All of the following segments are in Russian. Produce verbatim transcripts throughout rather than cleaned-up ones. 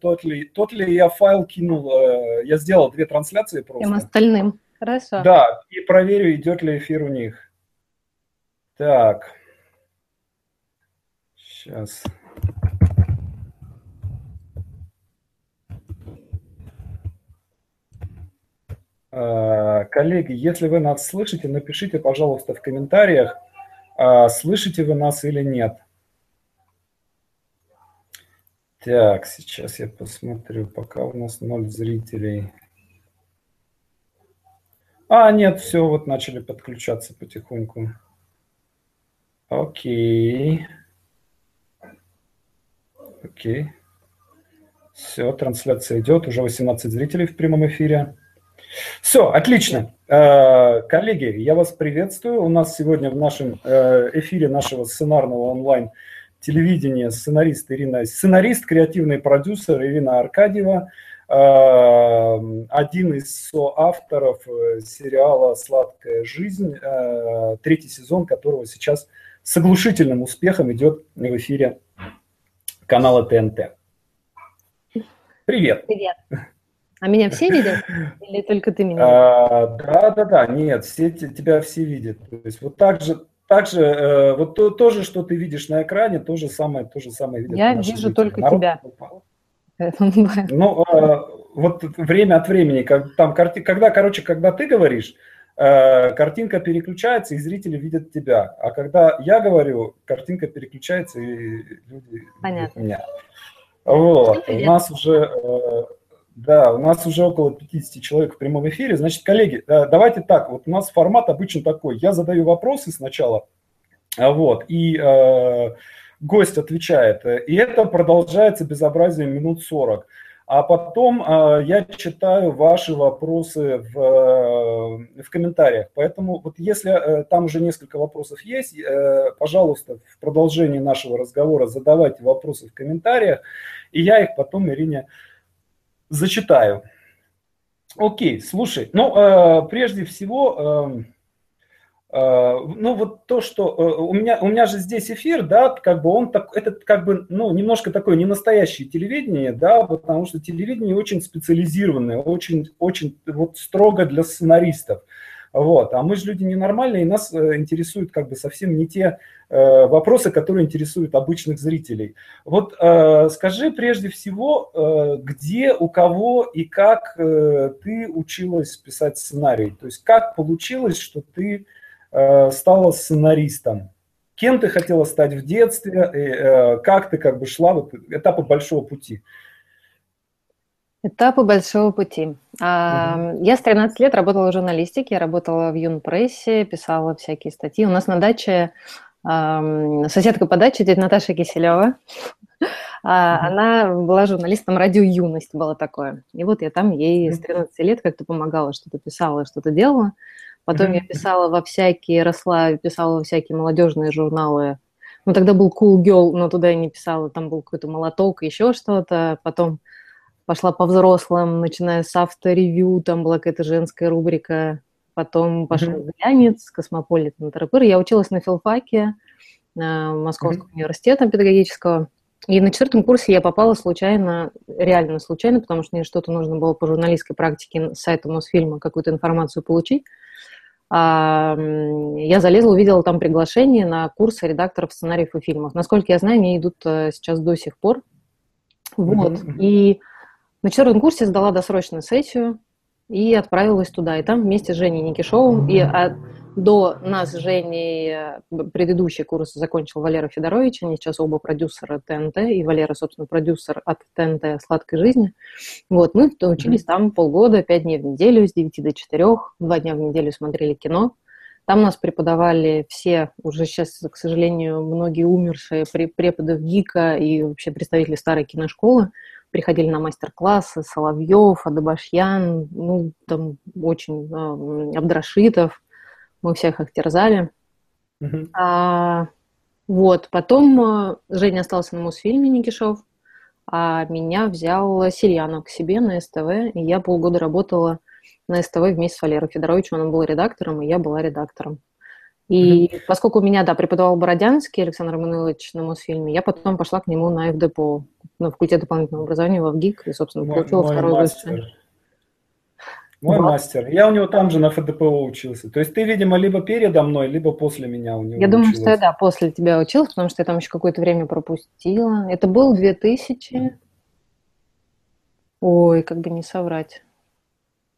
тот ли, тот ли я файл кинул. Я сделал две трансляции просто. Всем остальным. Хорошо. Да, и проверю, идет ли эфир у них. Так. Сейчас. Коллеги, если вы нас слышите, напишите, пожалуйста, в комментариях, слышите вы нас или нет. Так, сейчас я посмотрю, пока у нас ноль зрителей. А, нет, все, вот начали подключаться потихоньку. Окей. Окей. Все, трансляция идет, уже восемнадцать зрителей в прямом эфире. Все, отлично. Коллеги, я вас приветствую. У нас сегодня в нашем эфире нашего сценарного онлайн телевидения сценарист Ирина, сценарист, креативный продюсер Ирина Аркадьева, один из соавторов сериала «Сладкая жизнь», третий сезон которого сейчас с оглушительным успехом идет в эфире канала ТНТ. Привет. Привет. А меня все видят? Или только ты меня? А, да, да, да, нет, все, тебя все видят. То есть вот так же, так же э, вот то, то же, что ты видишь на экране, то же самое, то же самое видят. Я вижу зрители. Только народ тебя. Ну, э, вот время от времени, как, там, карти, когда, короче, когда ты говоришь, э, картинка переключается, и зрители видят тебя. А когда я говорю, картинка переключается, и люди Понятно. Видят меня. Вот, у нас уже... Э, Да, у нас уже около пятидесяти человек в прямом эфире. Значит, коллеги, давайте так, вот у нас формат обычно такой. Я задаю вопросы сначала, вот, и э, гость отвечает. И это продолжается безобразием минут сорок. А потом э, я читаю ваши вопросы в, э, в комментариях. Поэтому вот если э, там уже несколько вопросов есть, э, пожалуйста, в продолжении нашего разговора задавайте вопросы в комментариях, и я их потом Ирине зачитаю. Окей, слушай, ну, э, прежде всего, э, э, ну, вот то, что э, у меня, у меня же здесь эфир, да, как бы он, так, это как бы, ну, немножко такое ненастоящее телевидение, да, потому что телевидение очень специализированное, очень, очень вот строго для сценаристов, вот, а мы же люди ненормальные, и нас э, интересуют как бы совсем не те э, вопросы, которые интересуют обычных зрителей. Вот э, скажи прежде всего, э, где, у кого и как э, ты училась писать сценарий, то есть как получилось, что ты э, стала сценаристом, кем ты хотела стать в детстве, и, э, как ты как бы шла вот, этапы большого пути. Этапы большого пути. Uh-huh. Я с тринадцати лет работала в журналистике, я работала в Юнпрессе, писала всякие статьи. У нас на даче соседка по даче, тетя Наташа Киселева, uh-huh. она была журналистом, Радио Юность было такое. И вот я там ей uh-huh. с тринадцати лет как-то помогала, что-то писала, что-то делала. Потом uh-huh. я писала во всякие, росла, писала во всякие молодежные журналы. Ну, тогда был Cool Girl, но туда я не писала, там был какой-то молоток, еще что-то. Потом... Пошла по взрослым, начиная с авторевью, там была какая-то женская рубрика, потом пошел mm-hmm. глянец, Космополит, Трапыр. Я училась на филфаке Московского mm-hmm. университета педагогического. И на четвертом курсе я попала случайно, реально случайно, потому что мне что-то нужно было по журналистской практике с сайта Мосфильма какую-то информацию получить. Я залезла, увидела там приглашение на курсы редакторов сценариев и фильмов. Насколько я знаю, они идут сейчас до сих пор. Вот. Mm-hmm. И... На четвертом курсе сдала досрочную сессию и отправилась туда. И там вместе с Женей Никишовым. И от, до нас Женей предыдущий курс закончил Валера Федорович. Они сейчас оба продюсера ТНТ. И Валера, собственно, продюсер от ТНТ «Сладкой жизни». Вот, мы учились там полгода, пять дней в неделю, с девяти до четырех. Два дня в неделю смотрели кино. Там нас преподавали все, уже сейчас, к сожалению, многие умершие преподы ВГИКа и вообще представители старой киношколы. Приходили на мастер-классы Соловьев, Адабашьян, ну, там очень э, Абдрашитов, мы всех их терзали. Mm-hmm. А, вот, потом Женя остался на Мосфильме, Никишов, а меня взял Сильянов к себе на СТВ, и я полгода работала на СТВ вместе с Валерой Федоровичем, он был редактором, и я была редактором. И mm-hmm. поскольку у меня, да, преподавал Бородянский Александр Романилович на Мосфильме, я потом пошла к нему на ФДПО, на факультет дополнительного образования во ВГИК, и, собственно, мой, получила мой второй высший. Мой да. мастер. Я у него там же на ФДПО учился. То есть ты, видимо, либо передо мной, либо после меня у него Я училась. Думаю, что я, да, после тебя училась, потому что я там еще какое-то время пропустила. Это был две тысячи... Ой, как бы не соврать.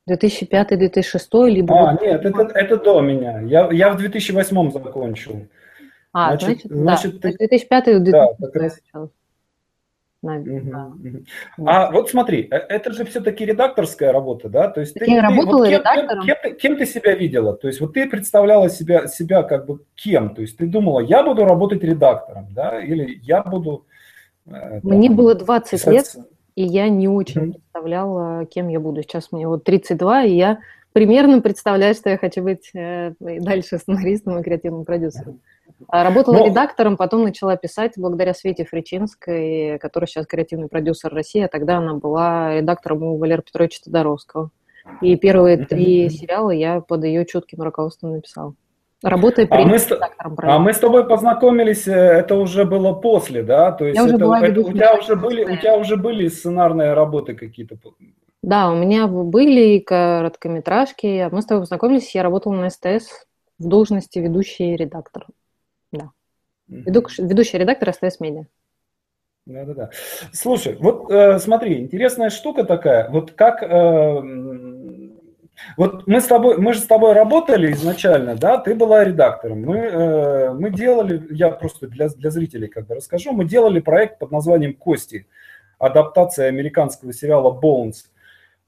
две тысячи пятый - две тысячи шестой, либо... А, нет, это, это до меня. Я, я в две тысячи восьмом закончил. А, значит, значит, да. значит ты... две тысячи пятый - две тысячи шестой да, раз... Наверное. Угу. Да. А вот смотри, это же все-таки редакторская работа, да? То есть ты, ты, работала вот кем, редактором? Кем, кем, кем ты себя видела? То есть вот ты представляла себя, себя как бы кем? То есть ты думала, я буду работать редактором, да? Или я буду... Э, Мне там, было двадцать писать... лет. И я не очень mm-hmm. представляла, кем я буду. Сейчас мне вот тридцать два, и я примерно представляю, что я хочу быть дальше сценаристом и креативным продюсером. Работала Но... редактором, потом начала писать благодаря Свете Фричинской, которая сейчас креативный продюсер России, а тогда она была редактором у Валера Петровича Тодоровского. И первые три mm-hmm. сериала я под ее чутким руководством написала. Работая при а мы, с, а мы с тобой познакомились, это уже было после, да? То есть это, это, у, тебя уже были, у тебя уже были сценарные работы какие-то? Да, у меня были короткометражки. Мы с тобой познакомились, я работала на СТС в должности ведущий редактор. Да. Веду, ведущий редактор СТС Медиа. Да-да-да. Слушай, вот э, смотри, интересная штука такая. Вот как... Э, Вот мы с тобой, мы же с тобой работали изначально, да, ты была редактором. Мы, э, мы делали, я просто для, для зрителей как бы расскажу, мы делали проект под названием «Кости», адаптация американского сериала «Bones».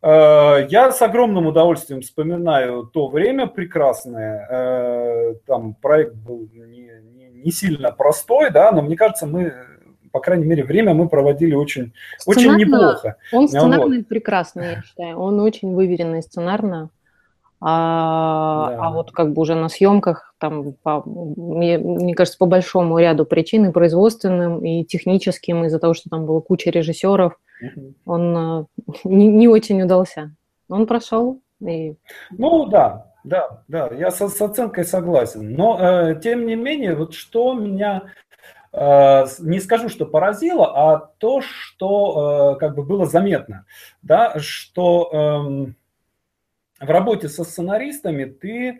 Э, я с огромным удовольствием вспоминаю то время прекрасное, э, там проект был не, не, не сильно простой, да, но мне кажется, мы... По крайней мере, время мы проводили очень, очень неплохо. Он сценарно вот. Прекрасный, я считаю. Он очень выверенный сценарно. А, да. а вот как бы уже на съемках, там, по, мне, мне кажется, по большому ряду причин, и производственным, и техническим, из-за того, что там было куча режиссеров, угу. он не, не очень удался. Он прошел. И... Ну да, да, да, я со, с оценкой согласен. Но, э, тем не менее, вот что меня... не скажу, что поразило, а то, что как бы было заметно, да, что эм, в работе со сценаристами ты, э,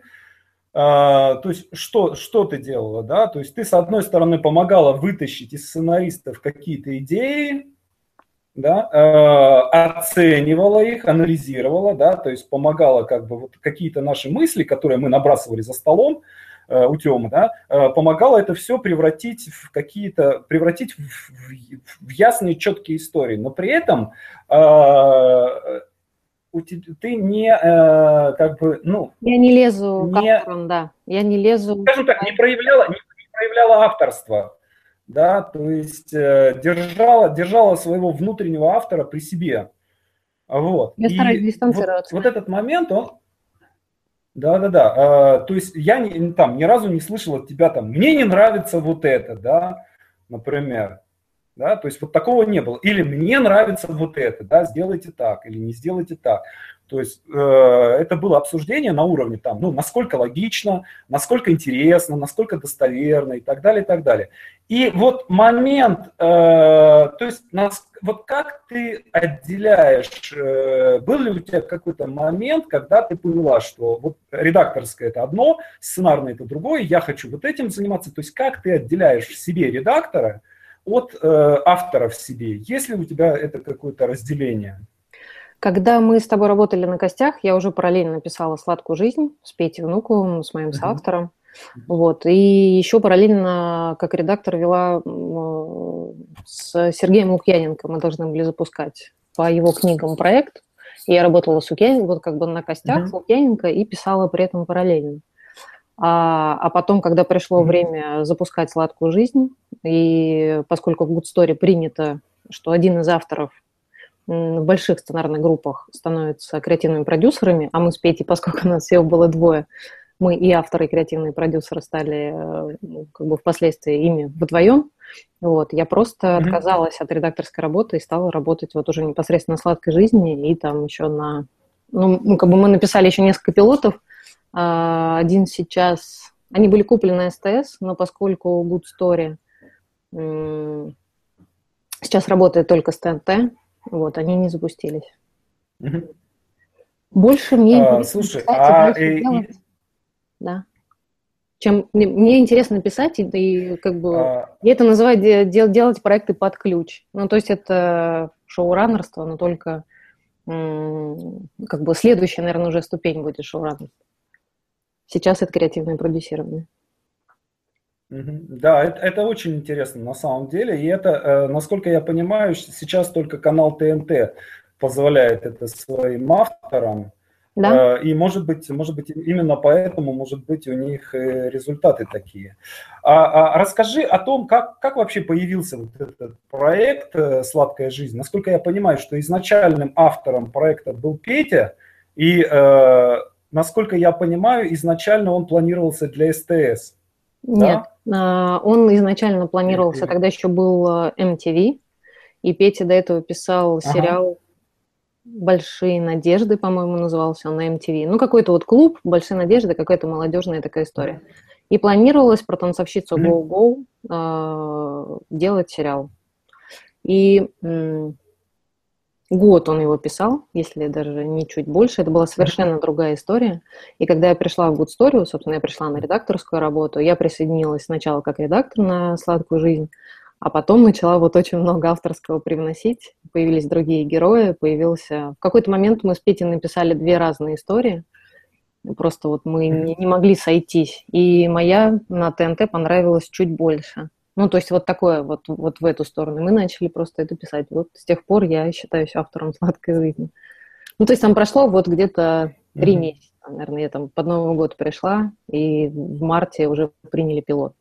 то есть что, что ты делала, да, то есть ты с одной стороны помогала вытащить из сценаристов какие-то идеи, да, э, оценивала их, анализировала, да, то есть помогала как бы вот какие-то наши мысли, которые мы набрасывали за столом, у Тёмы, да, помогало это все превратить в какие-то, превратить в, в, в ясные, четкие истории. Но при этом э, у тебя, ты не, э, как бы, ну... Я не лезу не, к авторам, да. Я не лезу... Скажем так, не проявляла, не, не проявляла авторство, да, то есть э, держала, держала своего внутреннего автора при себе. Вот. Я стараюсь дистанцироваться. Вот, вот этот момент, он... Да-да-да, то есть я не, там, ни разу не слышал от тебя, там, мне не нравится вот это, да, например, да, то есть вот такого не было, или мне нравится вот это, да, сделайте так, или не сделайте так, то есть э, это было обсуждение на уровне, там, ну, насколько логично, насколько интересно, насколько достоверно и так далее, и так далее. И вот момент, э, то есть нас, вот как ты отделяешь, э, был ли у тебя какой-то момент, когда ты поняла, что вот редакторское это одно, сценарное это другое, я хочу вот этим заниматься, то есть как ты отделяешь в себе редактора от э, автора в себе, есть ли у тебя это какое-то разделение? Когда мы с тобой работали на костях, я уже параллельно писала «Сладкую жизнь» с Петей Внуковым, с моим соавтором. Вот. И еще параллельно, как редактор, вела с Сергеем Лукьяненко, мы должны были запускать по его книгам проект. И я работала с Лукьяненко, вот как бы на костях с Лукьяненко и писала при этом параллельно. А, а потом, когда пришло время запускать «Сладкую жизнь», и поскольку в Good Story принято, что один из авторов в больших сценарных группах становятся креативными продюсерами, а мы с Петей, поскольку у нас всего было двое, мы и авторы, и креативные продюсеры стали как бы впоследствии ими вдвоем. Вот. Я просто mm-hmm. отказалась от редакторской работы и стала работать вот уже непосредственно на «Сладкой жизни» и там еще на... Ну, как бы мы написали еще несколько пилотов. Один сейчас Они были куплены СТС, но поскольку Good Story м- сейчас работает только с ТНТ, вот, они не запустились. Mm-hmm. Больше мне а, интересно слушай, писать а, и больше э, и... Да. Чем мне, мне интересно писать, и, и как бы а... я это называю де, де, делать проекты под ключ. Ну, то есть это шоураннерство, но только м- как бы следующая, наверное, уже ступень будет шоураннерства. Сейчас это креативное продюсирование. Да, это, это очень интересно на самом деле. И это, насколько я понимаю, сейчас только канал ТНТ позволяет это своим авторам. Да? И может быть, может быть, именно поэтому, может быть, у них результаты такие. А, а расскажи о том, как, как вообще появился вот этот проект «Сладкая жизнь». Насколько я понимаю, что изначальным автором проекта был Петя, и, насколько я понимаю, изначально он планировался для СТС. Нет, да? Он изначально планировался, эм ти ви. Тогда еще был эм ти ви, и Петя до этого писал ага. сериал «Большие надежды», по-моему, назывался он на эм ти ви. Ну, какой-то вот клуб «Большие надежды», какая-то молодежная такая история. И планировалось про танцовщицу Go Go делать сериал. И год он его писал, если даже не чуть больше. Это была совершенно другая история. И когда я пришла в Good Story, собственно, я пришла на редакторскую работу, я присоединилась сначала как редактор на «Сладкую жизнь», а потом начала вот очень много авторского привносить. Появились другие герои, появился... В какой-то момент мы с Петей написали две разные истории. Просто вот мы не могли сойтись. И моя на ТНТ понравилась чуть больше. Ну, то есть вот такое, вот, вот в эту сторону. Мы начали просто это писать. Вот с тех пор я считаюсь автором «Сладкой жизни». Ну, то есть там прошло вот где-то три mm-hmm. месяца, наверное. Я там под Новый год пришла, и в марте уже приняли пилот.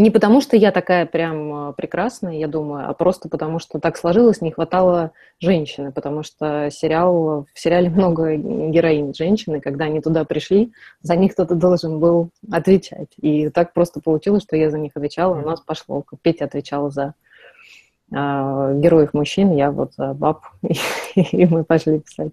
Не потому что я такая прям прекрасная, я думаю, а просто потому что так сложилось, не хватало женщины, потому что сериал, в сериале много героинь женщин, и когда они туда пришли, за них кто-то должен был отвечать. И так просто получилось, что я за них отвечала, у нас пошло. Петя отвечал за э, героев мужчин, я вот за баб, и мы пошли писать.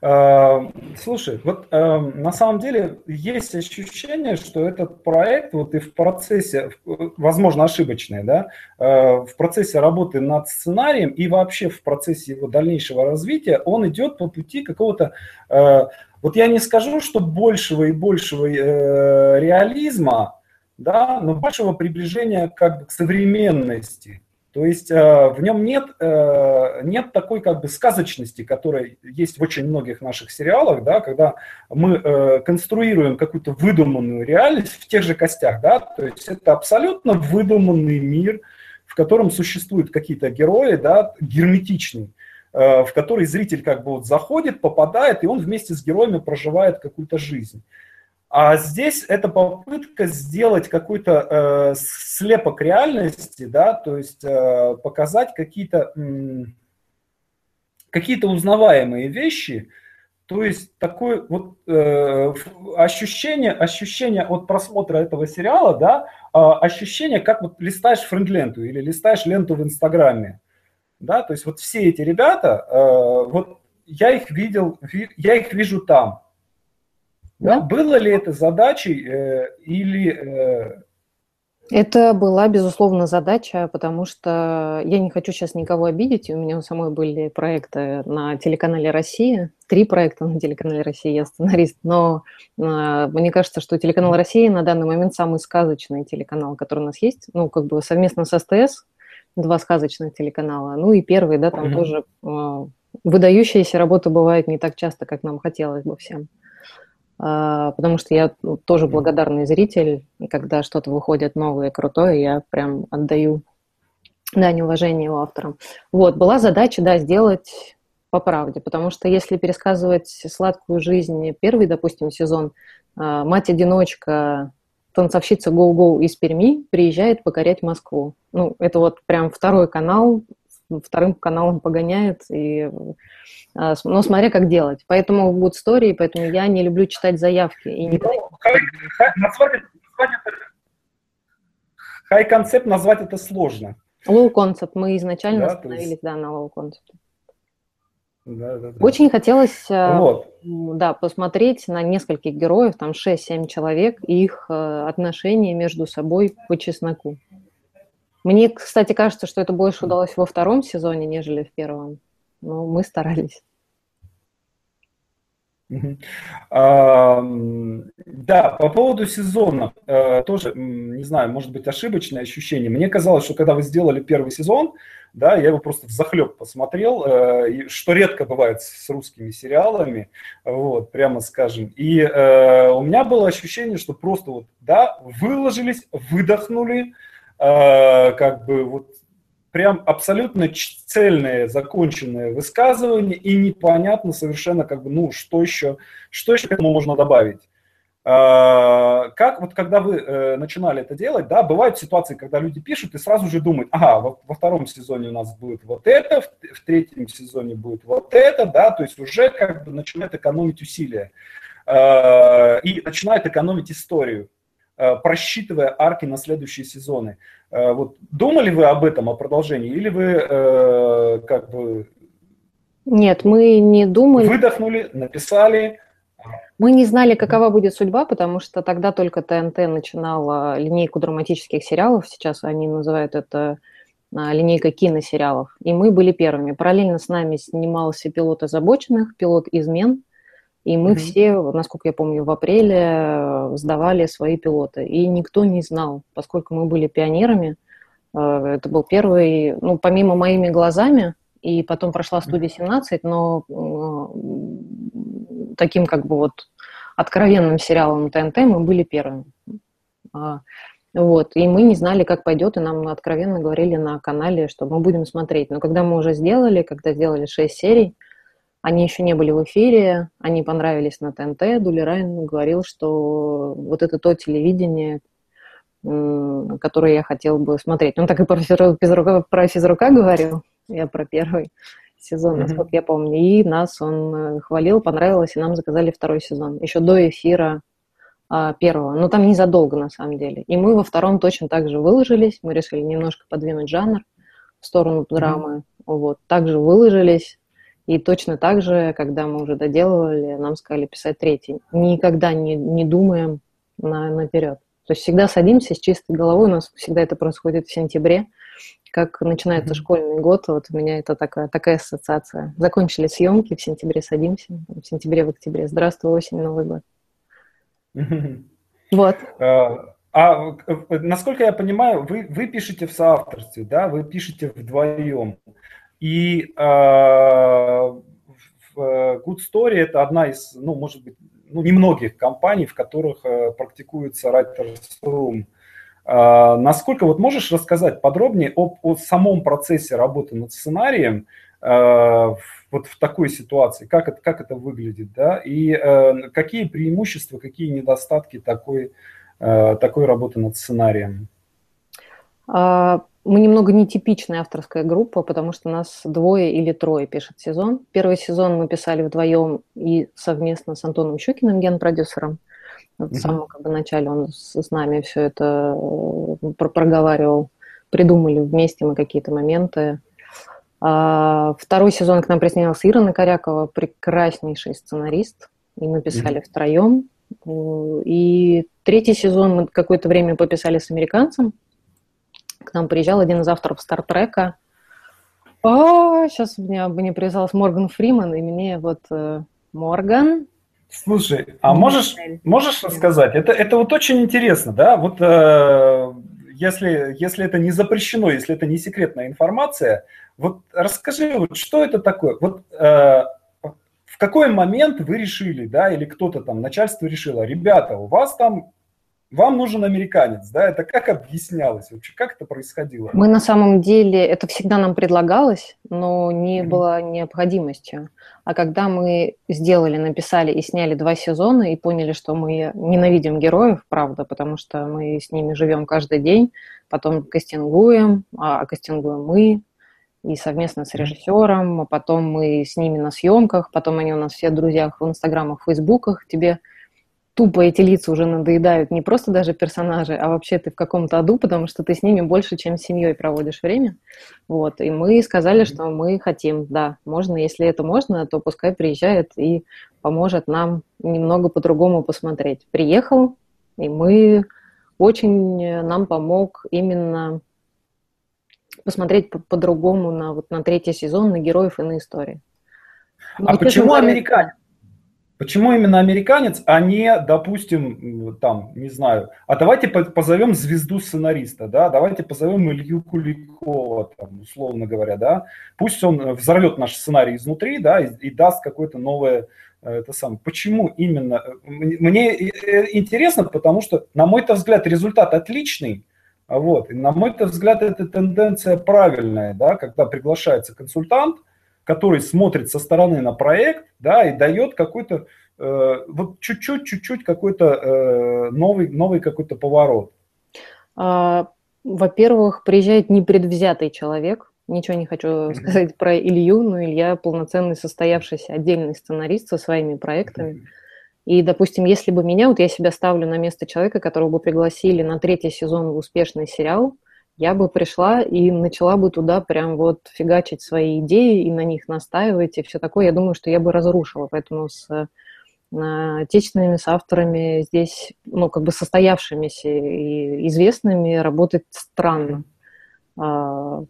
Слушай, вот э, на самом деле есть ощущение, что этот проект, вот и в процессе, возможно, ошибочный, да, э, в процессе работы над сценарием и вообще в процессе его дальнейшего развития, он идет по пути какого-то, э, вот я не скажу, что большего и большего э, реализма, да, но большего приближения как бы к современности. То есть э, в нем нет, э, нет такой как бы сказочности, которая есть в очень многих наших сериалах, да, когда мы э, конструируем какую-то выдуманную реальность в тех же костях. Да, то есть это абсолютно выдуманный мир, в котором существуют какие-то герои, да, герметичные, э, в который зритель как бы вот заходит, попадает, и он вместе с героями проживает какую-то жизнь. А здесь это попытка сделать какой-то э, слепок реальности, да, то есть э, показать какие-то, м- какие-то узнаваемые вещи, то есть такое вот э, ощущение, ощущение от просмотра этого сериала, да, э, ощущение, как вот листаешь френд-ленту или листаешь ленту в Инстаграме, да, то есть вот все эти ребята, э, вот я их видел, ви, я их вижу там. Да? Было ли это задачей э, или... Э... Это была, безусловно, задача, потому что я не хочу сейчас никого обидеть. У меня у самой были проекты на телеканале «Россия». Три проекта на телеканале «Россия», я сценарист. Но э, мне кажется, что телеканал «Россия» на данный момент самый сказочный телеканал, который у нас есть. Ну, как бы совместно с СТС, два сказочных телеканала. Ну и первый, да, там mm-hmm. тоже э, выдающаяся работа бывает не так часто, как нам хотелось бы всем. Потому что я тоже благодарный зритель, и когда что-то выходит новое и крутое, я прям отдаю дань уважения его авторам. Вот, была задача, да, сделать по правде, потому что если пересказывать «Сладкую жизнь», первый, допустим, сезон, мать-одиночка, танцовщица Go-Go из Перми приезжает покорять Москву. Ну, это вот прям второй канал, вторым каналом погоняет, и... но смотря как делать. Поэтому в Good Story, поэтому я не люблю читать заявки. И не... High concept назвать это сложно. Low concept. Мы изначально да, остановились есть... да, на low concept. Да, да, да. Очень хотелось вот. да, посмотреть на нескольких героев, там шесть-семь человек, и их отношения между собой по чесноку. Мне, кстати, кажется, что это больше удалось во втором сезоне, нежели в первом. Но мы старались. Да, по поводу сезона тоже, не знаю, может быть, ошибочное ощущение. Мне казалось, что когда вы сделали первый сезон, да, я его просто взахлеб посмотрел, что редко бывает с русскими сериалами, вот, прямо скажем. И у меня было ощущение, что просто вот, да, выложились, выдохнули, как бы вот прям абсолютно цельное, законченное высказывание, и непонятно совершенно, как бы, ну, что еще, что еще к этому можно добавить. А, как вот когда вы э, начинали это делать, да, бывают ситуации, когда люди пишут и сразу же думают, ага, во, во втором сезоне у нас будет вот это, в, в третьем сезоне будет вот это, да, то есть уже как бы начинает экономить усилия а, и начинает экономить историю, просчитывая арки на следующие сезоны. Вот думали вы об этом, о продолжении, или вы э, как бы... Нет, мы не думали. Выдохнули, написали. Мы не знали, какова будет судьба, потому что тогда только ТНТ начинала линейку драматических сериалов, сейчас они называют это линейка киносериалов, и мы были первыми. Параллельно с нами снимался пилот «Озабоченных», пилот «Измен», и мы mm-hmm. все, насколько я помню, в апреле сдавали свои пилоты. И никто не знал, поскольку мы были пионерами. Это был первый, ну, помимо «Моими глазами», и потом прошла студия семнадцать, но таким как бы вот откровенным сериалом ТНТ мы были первыми. Вот. И мы не знали, как пойдет, и нам откровенно говорили на канале, что мы будем смотреть. Но когда мы уже сделали, когда сделали шесть серий, они еще не были в эфире, они понравились на ТНТ. Дули Райан говорил, что вот это то телевидение, которое я хотел бы смотреть. Он так и про Физрука, про Физрука говорил, я про первый сезон, насколько mm-hmm. я помню. И нас он хвалил, понравилось, и нам заказали второй сезон. Еще до эфира а, первого. Но там незадолго, на самом деле. И мы во втором точно так же выложились. Мы решили немножко подвинуть жанр в сторону драмы. Mm-hmm. Вот. Также выложились. И точно так же, когда мы уже доделывали, нам сказали писать третий. Никогда не, не думаем на, наперед. То есть всегда садимся с чистой головой. У нас всегда это происходит в сентябре. Как начинается mm-hmm. школьный год, вот у меня это такая, такая ассоциация. Закончили съемки, в сентябре садимся, в сентябре, в октябре. Здравствуй, осень, Новый год. Mm-hmm. Вот. Uh... А насколько я понимаю, вы, вы пишете в соавторстве, да? Вы пишете вдвоем. И э, Good Story – это одна из, ну, может быть, ну, немногих компаний, в которых э, практикуется Writers Room. Э, насколько вот можешь рассказать подробнее о, о самом процессе работы над сценарием э, вот в такой ситуации? Как это, как это выглядит, да? И э, какие преимущества, какие недостатки такой, э, такой работы над сценарием? А... Мы немного нетипичная авторская группа, потому что нас двое или трое пишет сезон. Первый сезон мы писали вдвоем и совместно с Антоном Щукиным, генпродюсером. В самом как бы, начале он с, с нами все это проговаривал. Придумали вместе мы какие-то моменты. А, второй сезон к нам присоединилась Ирина Аркадьева, прекраснейший сценарист. И мы писали mm-hmm. втроем. И третий сезон мы какое-то время пописали с американцем. К нам приезжал один из авторов «Стартрека». О, сейчас у меня бы не привязалась Морган Фриман, и мне вот э, Морган. Слушай, а можешь, можешь рассказать? Это, это вот очень интересно, да? Вот э, если, если это не запрещено, если это не секретная информация, вот расскажи, вот, что это такое? Вот э, в какой момент вы решили, да, или кто-то там, начальство решило, ребята, у вас там... Вам нужен американец, да? Это как объяснялось вообще? Как это происходило? Мы на самом деле... Это всегда нам предлагалось, но не mm-hmm. было необходимостью. А когда мы сделали, написали и сняли два сезона, и поняли, что мы ненавидим героев, правда, потому что мы с ними живем каждый день, потом кастингуем, а кастингуем мы, и совместно с режиссером, а потом мы с ними на съемках, потом они у нас все в друзьях в инстаграмах, в фейсбуках, тебе... тупо эти лица уже надоедают, не просто даже персонажи, а вообще ты в каком-то аду, потому что ты с ними больше, чем с семьей проводишь время. Вот. И мы сказали, mm-hmm. что мы хотим, да, можно, если это можно, то пускай приезжает и поможет нам немного по-другому посмотреть. Приехал, и мы... Очень нам помог именно посмотреть по- по-другому на, вот, на третий сезон, на героев и на истории. Ну, а вот почему говоря... американец? Почему именно американец, а не, допустим, там, не знаю, а давайте позовем звезду сценариста, да, давайте позовем Илью Куликова, там, условно говоря, да, пусть он взорвет наш сценарий изнутри, да, и, и даст какое-то новое... Это сам. Почему именно? Мне интересно, потому что, на мой взгляд, результат отличный. Вот. И, на мой взгляд, эта тенденция правильная, да, когда приглашается консультант, который смотрит со стороны на проект, да, и дает какой-то, э, вот чуть-чуть, чуть-чуть какой-то э, новый, новый какой-то поворот. Во-первых, приезжает непредвзятый человек. Ничего не хочу сказать про Илью, но Илья полноценный состоявшийся отдельный сценарист со своими проектами. И, допустим, если бы меня, вот я себя ставлю на место человека, которого бы пригласили на третий сезон в успешный сериал, я бы пришла и начала бы туда прям вот фигачить свои идеи и на них настаивать и все такое. Я думаю, что я бы разрушила. Поэтому с отечественными соавторами здесь, ну, как бы состоявшимися и известными работать странно. Там,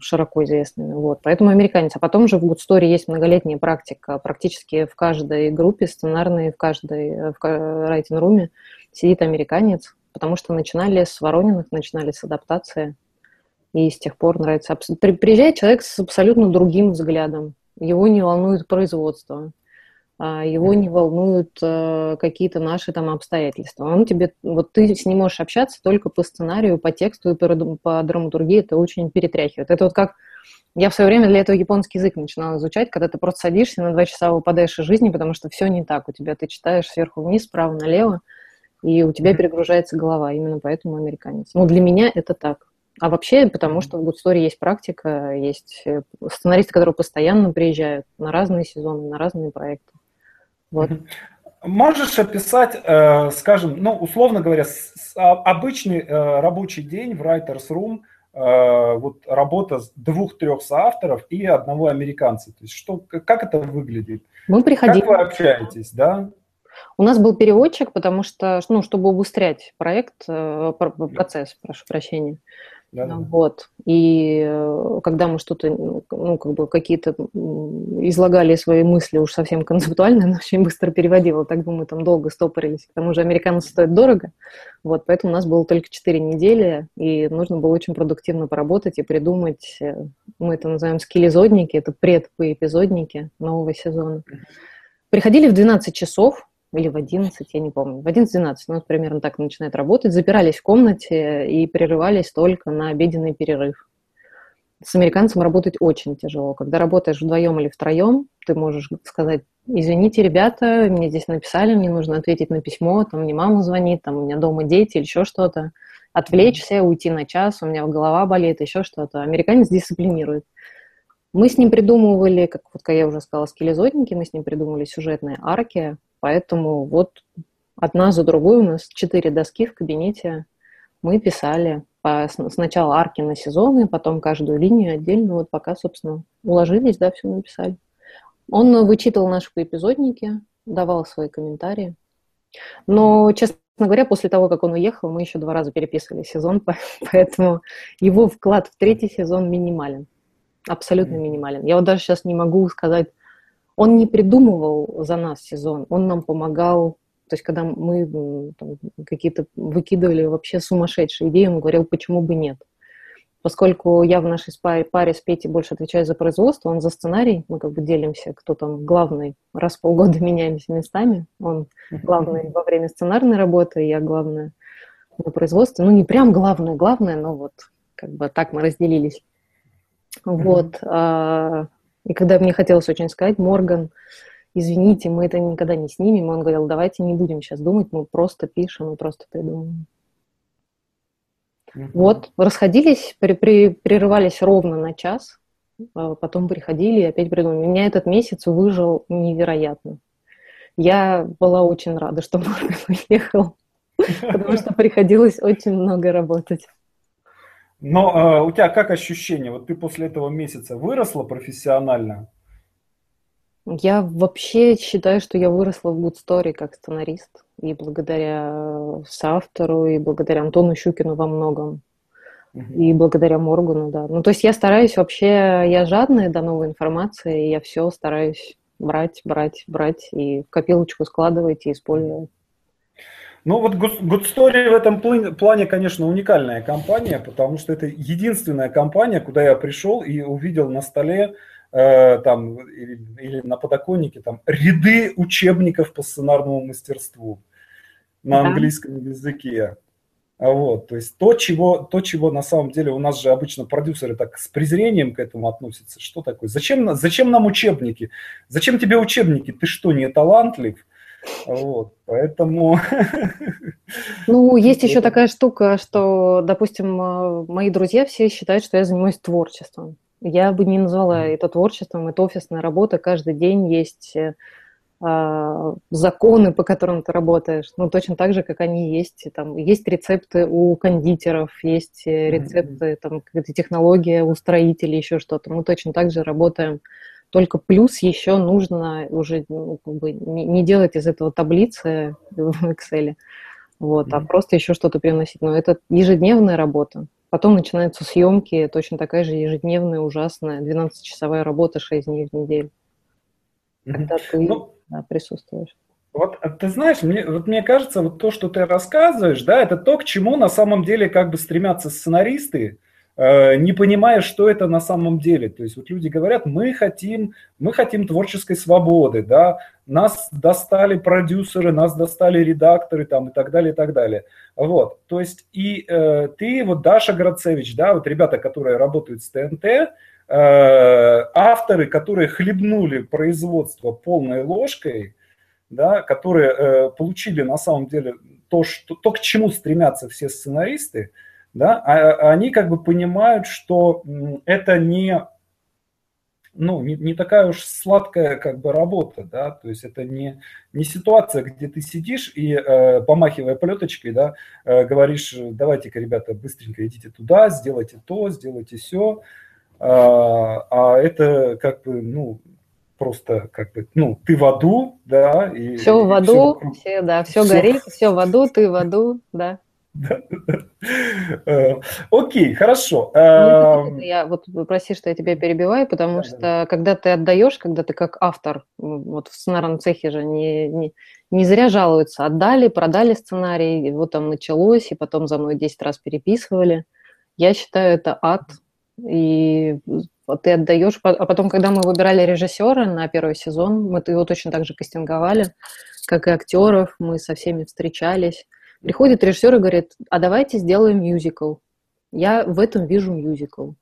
широко известными. Вот. Поэтому американец. А потом же в Good Story есть многолетняя практика. Практически в каждой группе сценарной, в каждой в райтинг-руме сидит американец, потому что начинали с Ворониных, начинали с адаптации. И с тех пор нравится. Приезжает человек с абсолютно другим взглядом. Его не волнует производство. Его не волнуют какие-то наши там обстоятельства. Он тебе, вот ты с ним можешь общаться только по сценарию, по тексту и по драматургии. Это очень перетряхивает. Это вот как... Я в свое время для этого японский язык начинала изучать, когда ты просто садишься на два часа выпадаешь из жизни, потому что все не так. У тебя ты читаешь сверху вниз, справа налево, и у тебя перегружается голова. Именно поэтому американец. Ну, для меня это так. А вообще, потому что в Good Story есть практика, есть сценаристы, которые постоянно приезжают на разные сезоны, на разные проекты. Вот. Можешь описать, скажем, ну, условно говоря, обычный рабочий день в Writers Room, вот работа двух-трех соавторов и одного американца. То есть, что, как это выглядит? Мы приходили. Как вы общаетесь, да? У нас был переводчик, потому что, ну, чтобы убыстрять проект, процесс, прошу прощения. Да-да. Вот. И когда мы что-то, ну, как бы какие-то излагали свои мысли уж совсем концептуально, она очень быстро переводила. Так бы мы там долго стопорились. К тому же американцы стоят дорого. Вот. Поэтому у нас было только четыре недели, и нужно было очень продуктивно поработать и придумать, мы это называем скелезодники, это предпоэпизодники нового сезона. Приходили в двенадцать часов. Или в одиннадцать, я не помню. В одиннадцать-двенадцать у нас примерно так начинает работать. Запирались в комнате и прерывались только на обеденный перерыв. С американцем работать очень тяжело. Когда работаешь вдвоем или втроем, ты можешь сказать, извините, ребята, мне здесь написали, мне нужно ответить на письмо, там мне мама звонит, там у меня дома дети или еще что-то. Отвлечься, уйти на час, у меня голова болит, еще что-то. Американец дисциплинирует. Мы с ним придумывали, как, вот, как я уже сказала, скелезодники, мы с ним придумывали сюжетные арки. Поэтому вот одна за другой у нас четыре доски в кабинете. Мы писали по, сначала арки на сезоны, потом каждую линию отдельно, вот пока, собственно, уложились, да, все написали. Он вычитывал наши поэпизодники, давал свои комментарии. Но, честно говоря, после того, как он уехал, мы еще два раза переписывали сезон, поэтому его вклад в третий сезон минимален. Абсолютно минимален. Я вот даже сейчас не могу сказать... Он не придумывал за нас сезон, он нам помогал. То есть, когда мы там, какие-то выкидывали вообще сумасшедшие идеи, он говорил, почему бы нет. Поскольку я в нашей паре с Петей больше отвечаю за производство, он за сценарий, мы как бы делимся, кто там главный, раз в полгода меняемся местами. Он главный во время сценарной работы, я главная на производстве. Ну, не прям главное, главное, но вот как бы так мы разделились. Вот. И когда мне хотелось очень сказать, Морган, извините, мы это никогда не снимем, он говорил, давайте не будем сейчас думать, мы просто пишем, мы просто придумаем. Uh-huh. Вот, расходились, при, при, прерывались ровно на час, потом приходили и опять придумали. Меня этот месяц выжил невероятно. Я была очень рада, что Морган уехал, потому что приходилось очень много работать. Но а, у тебя как ощущение? Вот ты после этого месяца выросла профессионально? Я вообще считаю, что я выросла в Good Story как сценарист. И благодаря соавтору, и благодаря Антону Щукину во многом. Угу. И благодаря Моргану, да. Ну, то есть я стараюсь вообще, я жадная до новой информации, и я все стараюсь брать, брать, брать, и в копилочку складывать, и использовать. Ну вот Good Story в этом плане, конечно, уникальная компания, потому что это единственная компания, куда я пришел и увидел на столе э, там, или, или на подоконнике там, ряды учебников по сценарному мастерству на да. английском языке. Вот, то есть то чего, то, чего на самом деле у нас же обычно продюсеры так с презрением к этому относятся. Что такое? Зачем, зачем нам учебники? Зачем тебе учебники? Ты что, не талантлив? Вот, поэтому... Ну, есть еще такая штука, что, допустим, мои друзья все считают, что я занимаюсь творчеством. Я бы не назвала это творчеством, это офисная работа. Каждый день есть э, законы, по которым ты работаешь. Ну, точно так же, как они есть. Там, есть рецепты у кондитеров, есть рецепты, там, какая-то технология у строителей, еще что-то. Мы точно так же работаем. Только плюс еще нужно уже ну, как бы не делать из этого таблицы в Excel, вот, а просто еще что-то переносить. Но это ежедневная работа. Потом начинаются съемки, точно такая же ежедневная, ужасная, двенадцатичасовая работа шесть дней в неделю, когда ты ну, да, присутствуешь. Вот ты знаешь, мне, вот мне кажется, вот то, что ты рассказываешь, да, это то, к чему на самом деле как бы стремятся сценаристы, не понимая, что это на самом деле. То есть вот люди говорят, мы хотим, мы хотим творческой свободы, да, нас достали продюсеры, нас достали редакторы там, и так далее, и так далее. Вот, то есть и э, ты, вот Даша Грацевич, да, вот ребята, которые работают с ТНТ, э, авторы, которые хлебнули производство полной ложкой, да, которые э, получили на самом деле то, что, то, к чему стремятся все сценаристы, да, а они как бы понимают, что это не, ну, не, не такая уж сладкая как бы работа, да, то есть это не, не ситуация, где ты сидишь и, э, помахивая плеточкой, да, э, говоришь, давайте-ка, ребята, быстренько идите туда, сделайте то, сделайте сё, э, а это как бы, ну, просто как бы, ну, ты в аду, да. И, все и в аду, все, все, да, все, все горит, все в аду, ты в аду, да. Окей, хорошо. Я вот прости, что я тебя перебиваю, потому что когда ты отдаешь, когда ты как автор, вот в сценарном цехе же не, не, не зря жалуются, отдали, продали сценарий, его там началось, и потом за мной десять раз переписывали. Я считаю, это ад. И ты отдаешь, а потом, когда мы выбирали режиссера на первый сезон, мы его точно так же кастинговали, как и актеров, мы со всеми встречались. Приходит режиссер и говорит, а давайте сделаем мюзикл. Я в этом вижу мюзикл.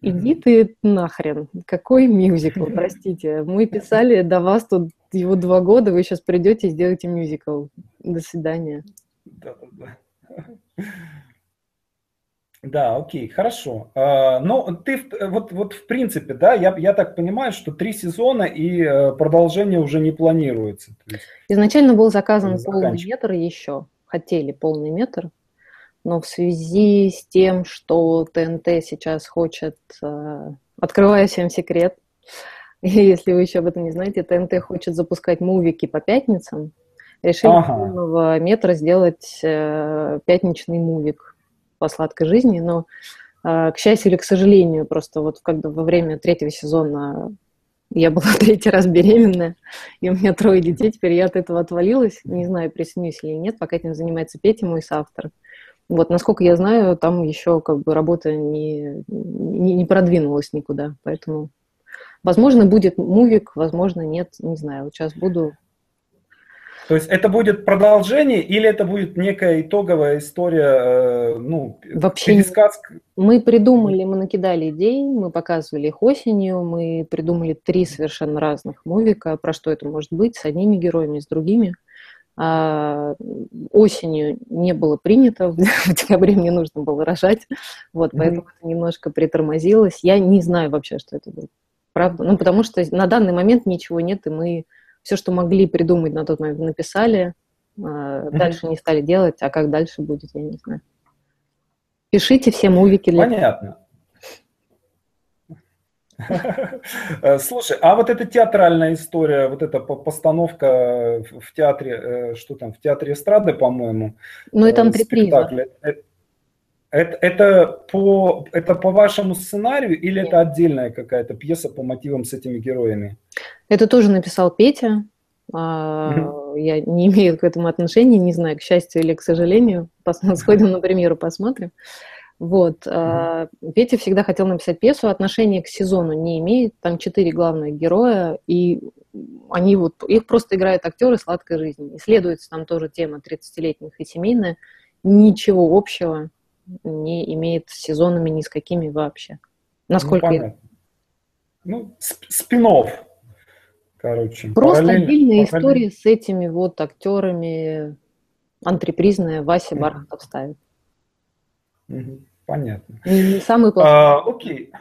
Иди ты нахрен. Какой мюзикл, простите. Мы писали до вас тут его два года, вы сейчас придете и сделаете мюзикл. До свидания. Да, да, да. Да, окей, хорошо. Ну, ты вот, вот в принципе, да, я, я так понимаю, что три сезона и продолжение уже не планируется. Изначально был заказан полный метр еще, хотели полный метр, но в связи с тем, что ТНТ сейчас хочет, открываю всем секрет, если вы еще об этом не знаете, ТНТ хочет запускать мувики по пятницам, решили ага. полного метра сделать пятничный мувик по сладкой жизни, но, к счастью или к сожалению, просто вот когда во время третьего сезона я была третий раз беременная, и у меня трое детей, теперь я от этого отвалилась, не знаю, приснюсь или нет, пока этим занимается Петя, мой соавтор. Вот, насколько я знаю, там еще как бы работа не, не, не продвинулась никуда, поэтому, возможно, будет мувик, возможно, нет, не знаю, вот сейчас буду... То есть это будет продолжение или это будет некая итоговая история, ну, вообще пересказка? Мы придумали, мы накидали идеи, мы показывали их осенью, мы придумали три совершенно разных мувика, про что это может быть, с одними героями, с другими. А осенью не было принято, в декабре мне нужно было рожать, вот, поэтому mm-hmm. это немножко притормозилось. Я не знаю вообще, что это будет, правда, ну, потому что на данный момент ничего нет, и мы... все, что могли придумать на тот момент, написали. Дальше не стали делать, а как дальше будет, я не знаю. Пишите все мувики. Для... Понятно. Слушай, а вот эта театральная история, вот эта постановка в театре, что там, в театре эстрады, по-моему. Ну, это антреприза. Это, это, по, это по вашему сценарию или Нет. это отдельная какая-то пьеса по мотивам с этими героями? Это тоже написал Петя. Я не имею к этому отношения, не знаю, к счастью или к сожалению. Сходим на премьеру, посмотрим. Вот. Петя всегда хотел написать пьесу, отношения к сезону не имеет. Там четыре главных героя, и они вот, их просто играют актеры «Сладкой жизни». Исследуется там тоже тема тридцатилетних и семейная. Ничего общего не имеет с сезонами ни с какими вообще. Насколько... Ну, понятно. Ну, спин-офф. Короче, просто отдельная история с этими вот актерами, антрепризная, Вася Бархатов ставит. Понятно. Не самый плохой. А, окей.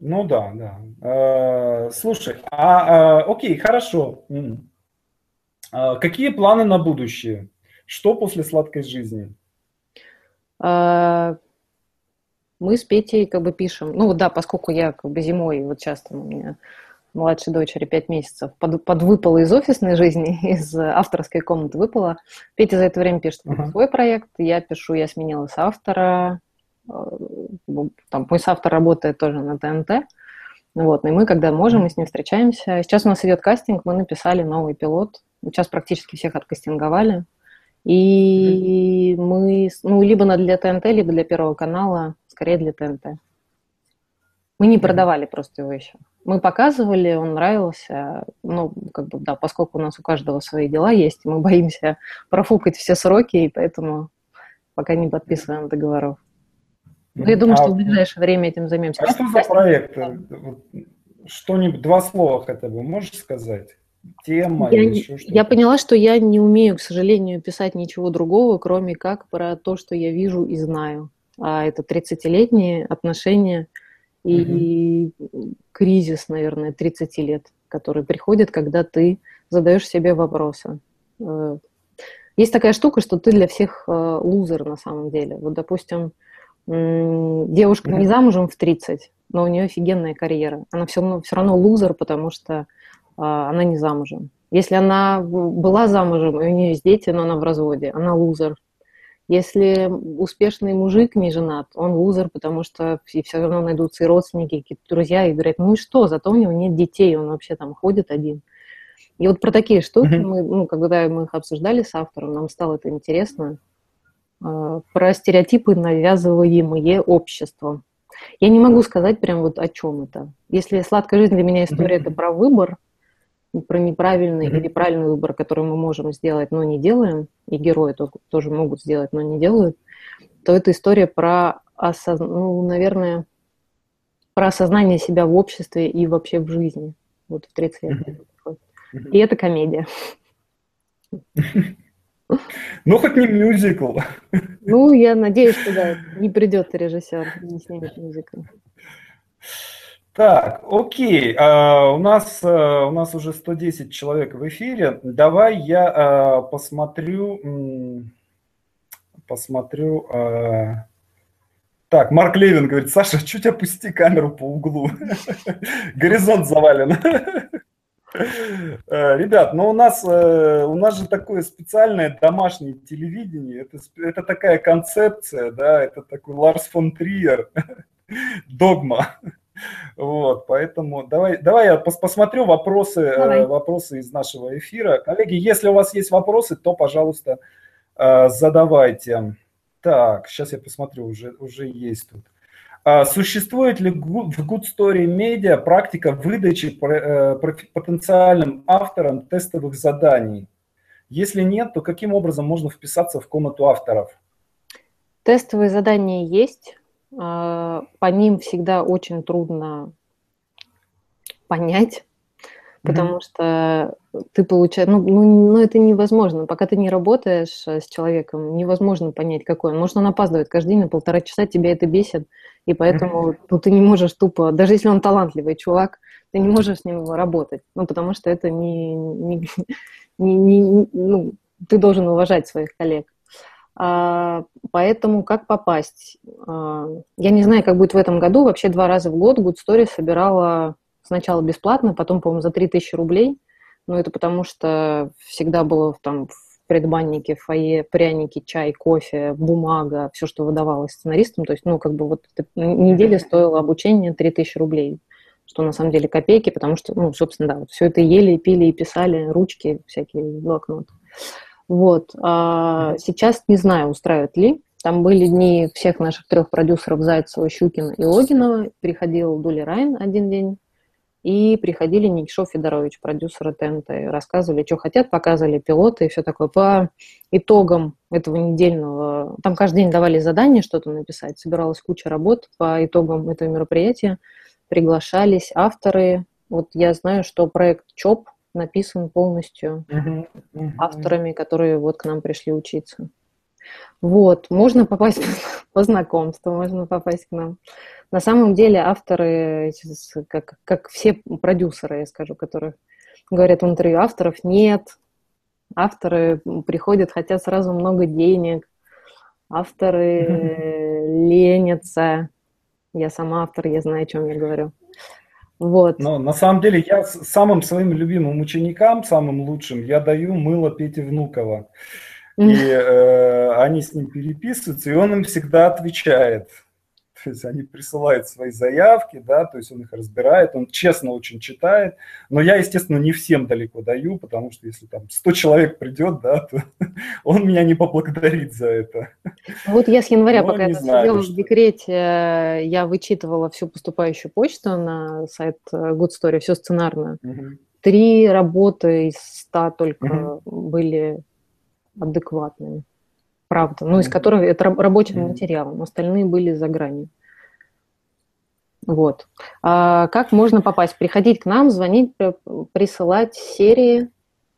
Ну да, да. А, слушай, а, а, окей, хорошо. А, какие планы на будущее? Что после «Сладкой жизни»? А... Мы с Петей как бы пишем. Ну да, поскольку я как бы зимой, вот часто у меня... младшей дочери пять месяцев, под, подвыпала из офисной жизни, из авторской комнаты выпала. Петя за это время пишет uh-huh. свой проект, я пишу, я сменила соавтора, там, мой соавтор работает тоже на Т Н Т, вот, и мы, когда можем, мы с ним встречаемся. Сейчас у нас идет кастинг, мы написали новый пилот, сейчас практически всех откастинговали, и uh-huh. мы, ну, либо для Т Н Т, либо для Первого канала, скорее для Т Н Т. Мы не продавали просто его еще. Мы показывали, он нравился. Ну, как бы, да, поскольку у нас у каждого свои дела есть, мы боимся профукать все сроки, и поэтому пока не подписываем договоров. Но я думаю, а, что в ближайшее время этим займемся. А что за проект? Что-нибудь, два слова хотя бы можешь сказать? Тема я, или еще что-то? Я поняла, что я не умею, к сожалению, писать ничего другого, кроме как про то, что я вижу и знаю. А это тридцатилетние отношения... И угу. кризис, наверное, тридцати лет, который приходит, когда ты задаешь себе вопросы. Есть такая штука, что ты для всех лузер на самом деле. Вот, допустим, девушка не замужем в тридцать, но у нее офигенная карьера. Она все равно, все равно лузер, потому что она не замужем. Если она была замужем, и у нее есть дети, но она в разводе, она лузер. Если успешный мужик не женат, он лузер, потому что все равно найдутся и родственники, какие-то друзья, и говорят, ну и что, зато у него нет детей, он вообще там ходит один. И вот про такие штуки, mm-hmm. мы, ну, когда мы их обсуждали с автором, нам стало это интересно, про стереотипы, навязываемые обществом. Я не могу сказать прям вот о чем это. Если «Сладкая жизнь» для меня история mm-hmm. это про выбор, про неправильный mm-hmm. или правильный выбор, который мы можем сделать, но не делаем, и герои тоже могут сделать, но не делают, то это история про, осоз... ну, наверное, про осознание себя в обществе и вообще в жизни. Вот в тридцать лет. Mm-hmm. И это комедия. Ну, хоть не мюзикл. Ну, я надеюсь, что да, не придет режиссер, не снимет мюзикл. Так, окей, а, у нас, а, у нас уже сто десять человек в эфире. Давай я а, посмотрю, м, посмотрю. А... Так, Марк Левин говорит, Саша, чуть опусти камеру по углу. Горизонт завален. Ребят, но у нас, у нас же такое специальное домашнее телевидение. Это, это такая концепция, да, это такой Ларс фон Триер, догма. Вот, поэтому давай, давай я пос- посмотрю вопросы, э, вопросы из нашего эфира. Коллеги, если у вас есть вопросы, то, пожалуйста, э, задавайте. Так, сейчас я посмотрю, уже, уже есть тут. А, существует ли в Good Story Media практика выдачи про, э, потенциальным авторам тестовых заданий? Если нет, то каким образом можно вписаться в комнату авторов? Тестовые задания есть. По ним всегда очень трудно понять, потому что ты получаешь... Ну, ну, ну, это невозможно. Пока ты не работаешь с человеком, невозможно понять, какой он. Может, он опаздывает каждый день на полтора часа, тебя это бесит, и поэтому ну, ты не можешь тупо... Даже если он талантливый чувак, ты не можешь с ним работать, ну, потому что это не... не, не, не ну, ты должен уважать своих коллег. А, поэтому как попасть? А, я не знаю, как будет в этом году. Вообще два раза в год Good Story собирала сначала бесплатно, потом, по-моему, за три тысячи рублей. Но ну, это потому что всегда было там в предбаннике, в фойе, пряники, чай, кофе, бумага, все, что выдавалось сценаристам. То есть, ну, как бы вот неделя стоило обучение три тысячи рублей, что на самом деле копейки, потому что, ну, собственно, да, вот все это ели, пили и писали, ручки всякие, блокноты. Вот. А сейчас не знаю, устраивает ли. Там были дни всех наших трех продюсеров Зайцева, Щукина и Логинова. Приходил Дули Райан один день. И приходили Никишов Федорович, продюсеры ТНТ. Рассказывали, что хотят, показывали пилоты и все такое. По итогам этого недельного... Там каждый день давали задание что-то написать. Собиралась куча работ. По итогам этого мероприятия приглашались авторы. Вот я знаю, что проект ЧОП написан полностью uh-huh, uh-huh. авторами, которые вот к нам пришли учиться. Вот, можно попасть по знакомству, можно попасть к нам. На самом деле авторы, как, как все продюсеры, я скажу, которые говорят в интервью, авторов нет. Авторы приходят, хотят сразу много денег. Авторы uh-huh. ленятся. Я сама автор, я знаю, о чем я говорю. Вот. Но на самом деле я самым своим любимым ученикам, самым лучшим, я даю мыло Пети Внукова. И э, они с ним переписываются, и он им всегда отвечает. То есть они присылают свои заявки, да, то есть он их разбирает, он честно очень читает. Но я, естественно, не всем далеко даю, потому что если там сто человек придет, да, то он меня не поблагодарит за это. Вот я с января, но пока я сидела в декрете, я вычитывала всю поступающую почту на сайт Good Story, все сценарно. Угу. Три работы из ста только угу. были адекватными. Правда, ну, из которых это рабочим материалом, остальные были за гранью. Вот. А как можно попасть? Приходить к нам, звонить, присылать серии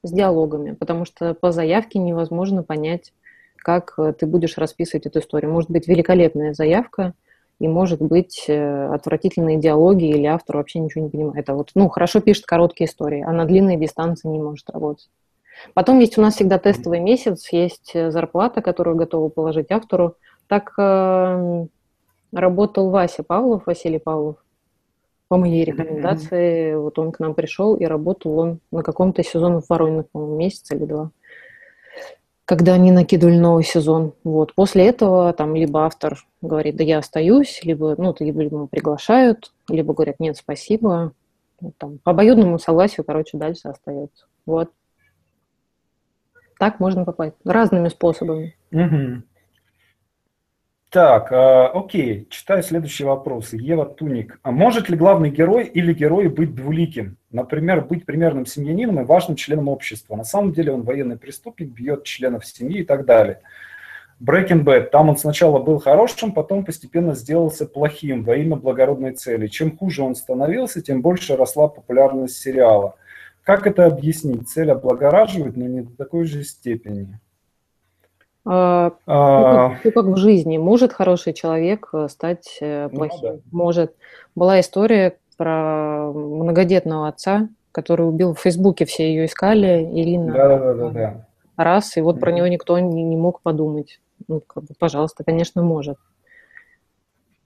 с диалогами, потому что по заявке невозможно понять, как ты будешь расписывать эту историю. Может быть, великолепная заявка, и может быть отвратительные диалоги, или автор вообще ничего не понимает. А вот, ну, хорошо пишет короткие истории, а на длинные дистанции не может работать. Потом есть у нас всегда тестовый месяц, есть зарплата, которую готовы положить автору. Так э, работал Вася Павлов, Василий Павлов, по моей рекомендации. Mm-hmm. Вот он к нам пришел, и работал он на каком-то сезоне в Воронинах, по-моему, месяц или два, когда они накидывали новый сезон. Вот. После этого там либо автор говорит, да я остаюсь, либо, ну, либо его приглашают, либо говорят, нет, спасибо. Там, по обоюдному согласию, короче, дальше остается. Вот. Так можно попасть. Разными способами. Угу. Так, э, окей. Читаю следующие вопросы. Ева Туник. А может ли главный герой или герой быть двуликим? Например, быть примерным семьянином и важным членом общества. На самом деле он военный преступник, бьет членов семьи и так далее. Breaking Bad. Там он сначала был хорошим, потом постепенно сделался плохим во имя благородной цели. Чем хуже он становился, тем больше росла популярность сериала. Как это объяснить? Цель облагораживает, но не до такой же степени. А, а, ну, как в жизни. Может хороший человек стать плохим? Ну, да. Может. Была история про многодетного отца, который убил в Фейсбуке, все ее искали, Ирина. Да, да, да, да. Раз, и вот да. про него никто не, не мог подумать. Ну, как бы, пожалуйста, конечно, может.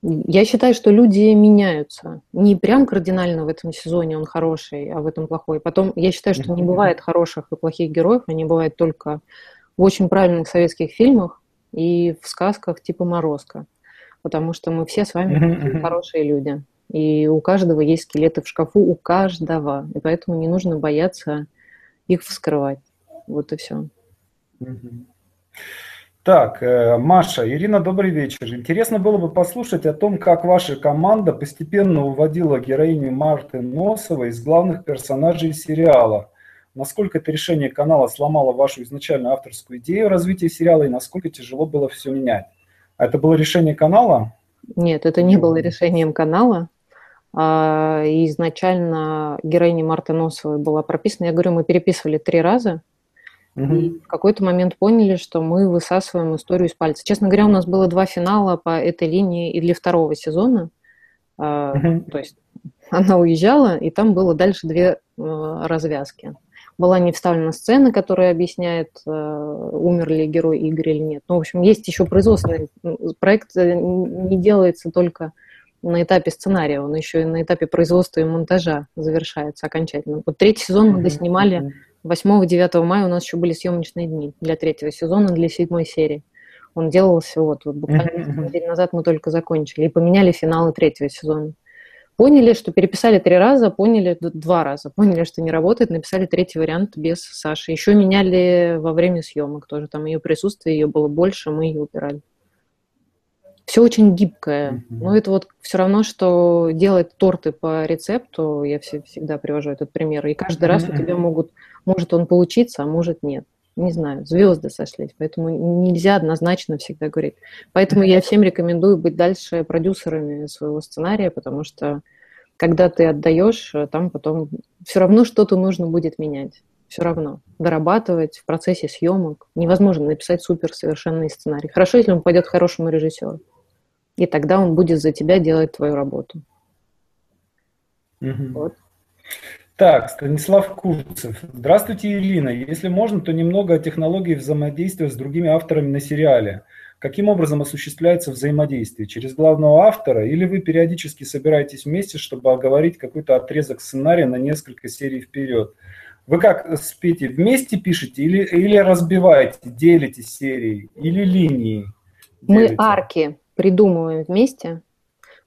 Я считаю, что люди меняются. Не прям кардинально в этом сезоне он хороший, а в этом плохой. Потом, я считаю, что не бывает хороших и плохих героев, они бывают только в очень правильных советских фильмах и в сказках типа «Морозко». Потому что мы все с вами хорошие люди. И у каждого есть скелеты в шкафу, у каждого. И поэтому не нужно бояться их вскрывать. Вот и все. Так, Маша, Ирина, добрый вечер. Интересно было бы послушать о том, как ваша команда постепенно уводила героиню Марты Носовой из главных персонажей сериала. Насколько это решение канала сломало вашу изначальную авторскую идею развития сериала и насколько тяжело было все менять? А это было решение канала? Нет, это не было решением канала. изначально героиня Марты Носовой была прописана. Я говорю, мы переписывали три раза. Угу. И в какой-то момент поняли, что мы высасываем историю из пальца. Честно говоря, у нас было два финала по этой линии и для второго сезона. Угу. То есть она уезжала, и там было дальше две развязки. Была не вставлена сцена, которая объясняет, умер ли герой Игорь или нет. Ну, в общем, есть еще производственный проект, не делается только на этапе сценария, он еще и на этапе производства и монтажа завершается окончательно. Вот третий сезон мы доснимали восьмого-девятого мая, у нас еще были съемочные дни для третьего сезона, для седьмой серии. Он делался вот, вот буквально день назад мы только закончили и поменяли финалы третьего сезона. Поняли, что переписали три раза, поняли два раза, поняли, что не работает, написали третий вариант без Саши. Еще меняли во время съемок тоже, там ее присутствие, ее было больше, мы ее убирали. Все очень гибкое, но это вот все равно, что делать торты по рецепту, я всегда привожу этот пример, и каждый раз у тебя могут, может он получиться, а может нет. Не знаю, звезды сошлись, поэтому нельзя однозначно всегда говорить. Поэтому я всем рекомендую быть дальше продюсерами своего сценария, потому что когда ты отдаешь, там потом все равно что-то нужно будет менять. Все равно. Дорабатывать в процессе съемок. Невозможно написать суперсовершенный сценарий. Хорошо, если он пойдет к хорошему режиссеру. И тогда он будет за тебя делать твою работу. Угу. Вот. Так, Станислав Курцев. Здравствуйте, Ирина. Если можно, то немного о технологии взаимодействия с другими авторами на сериале. Каким образом осуществляется взаимодействие? Через главного автора? Или вы периодически собираетесь вместе, чтобы оговорить какой-то отрезок сценария на несколько серий вперед? Вы как с Петей вместе пишете или, или разбиваете, делите серии или линии? Делите? Мы арки придумываем вместе,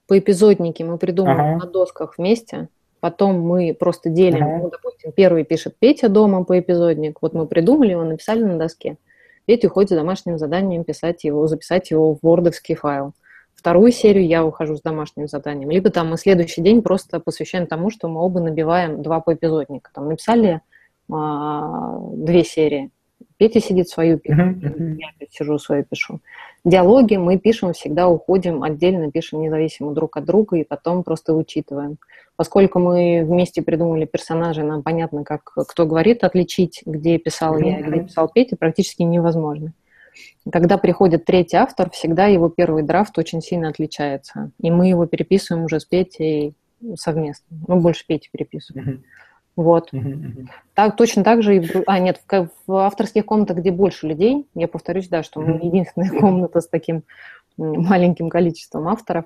поэпизодники мы придумываем ага. на досках вместе. Потом мы просто делим, uh-huh. ну, допустим, первый пишет Петя дома по эпизодник, вот мы придумали его, написали на доске. Петя уходит с домашним заданием писать его, записать его в вордовский файл. Вторую серию я ухожу с домашним заданием. Либо там мы следующий день просто посвящаем тому, что мы оба набиваем два по эпизодника. Там написали а, две серии. Петя сидит свою, пишет, uh-huh. я сижу свою, пишу. Диалоги мы пишем, всегда уходим отдельно, пишем независимо друг от друга и потом просто учитываем. Поскольку мы вместе придумали персонажей, нам понятно, как кто говорит, отличить, где писал я, где писал Петя, практически невозможно. Когда приходит третий автор, всегда его первый драфт очень сильно отличается. И мы его переписываем уже с Петей совместно. Ну, больше Петя переписываем. Вот. Так, точно так же... И... А, нет, в, в авторских комнатах, где больше людей, я повторюсь, да, что мы единственная комната с таким маленьким количеством авторов.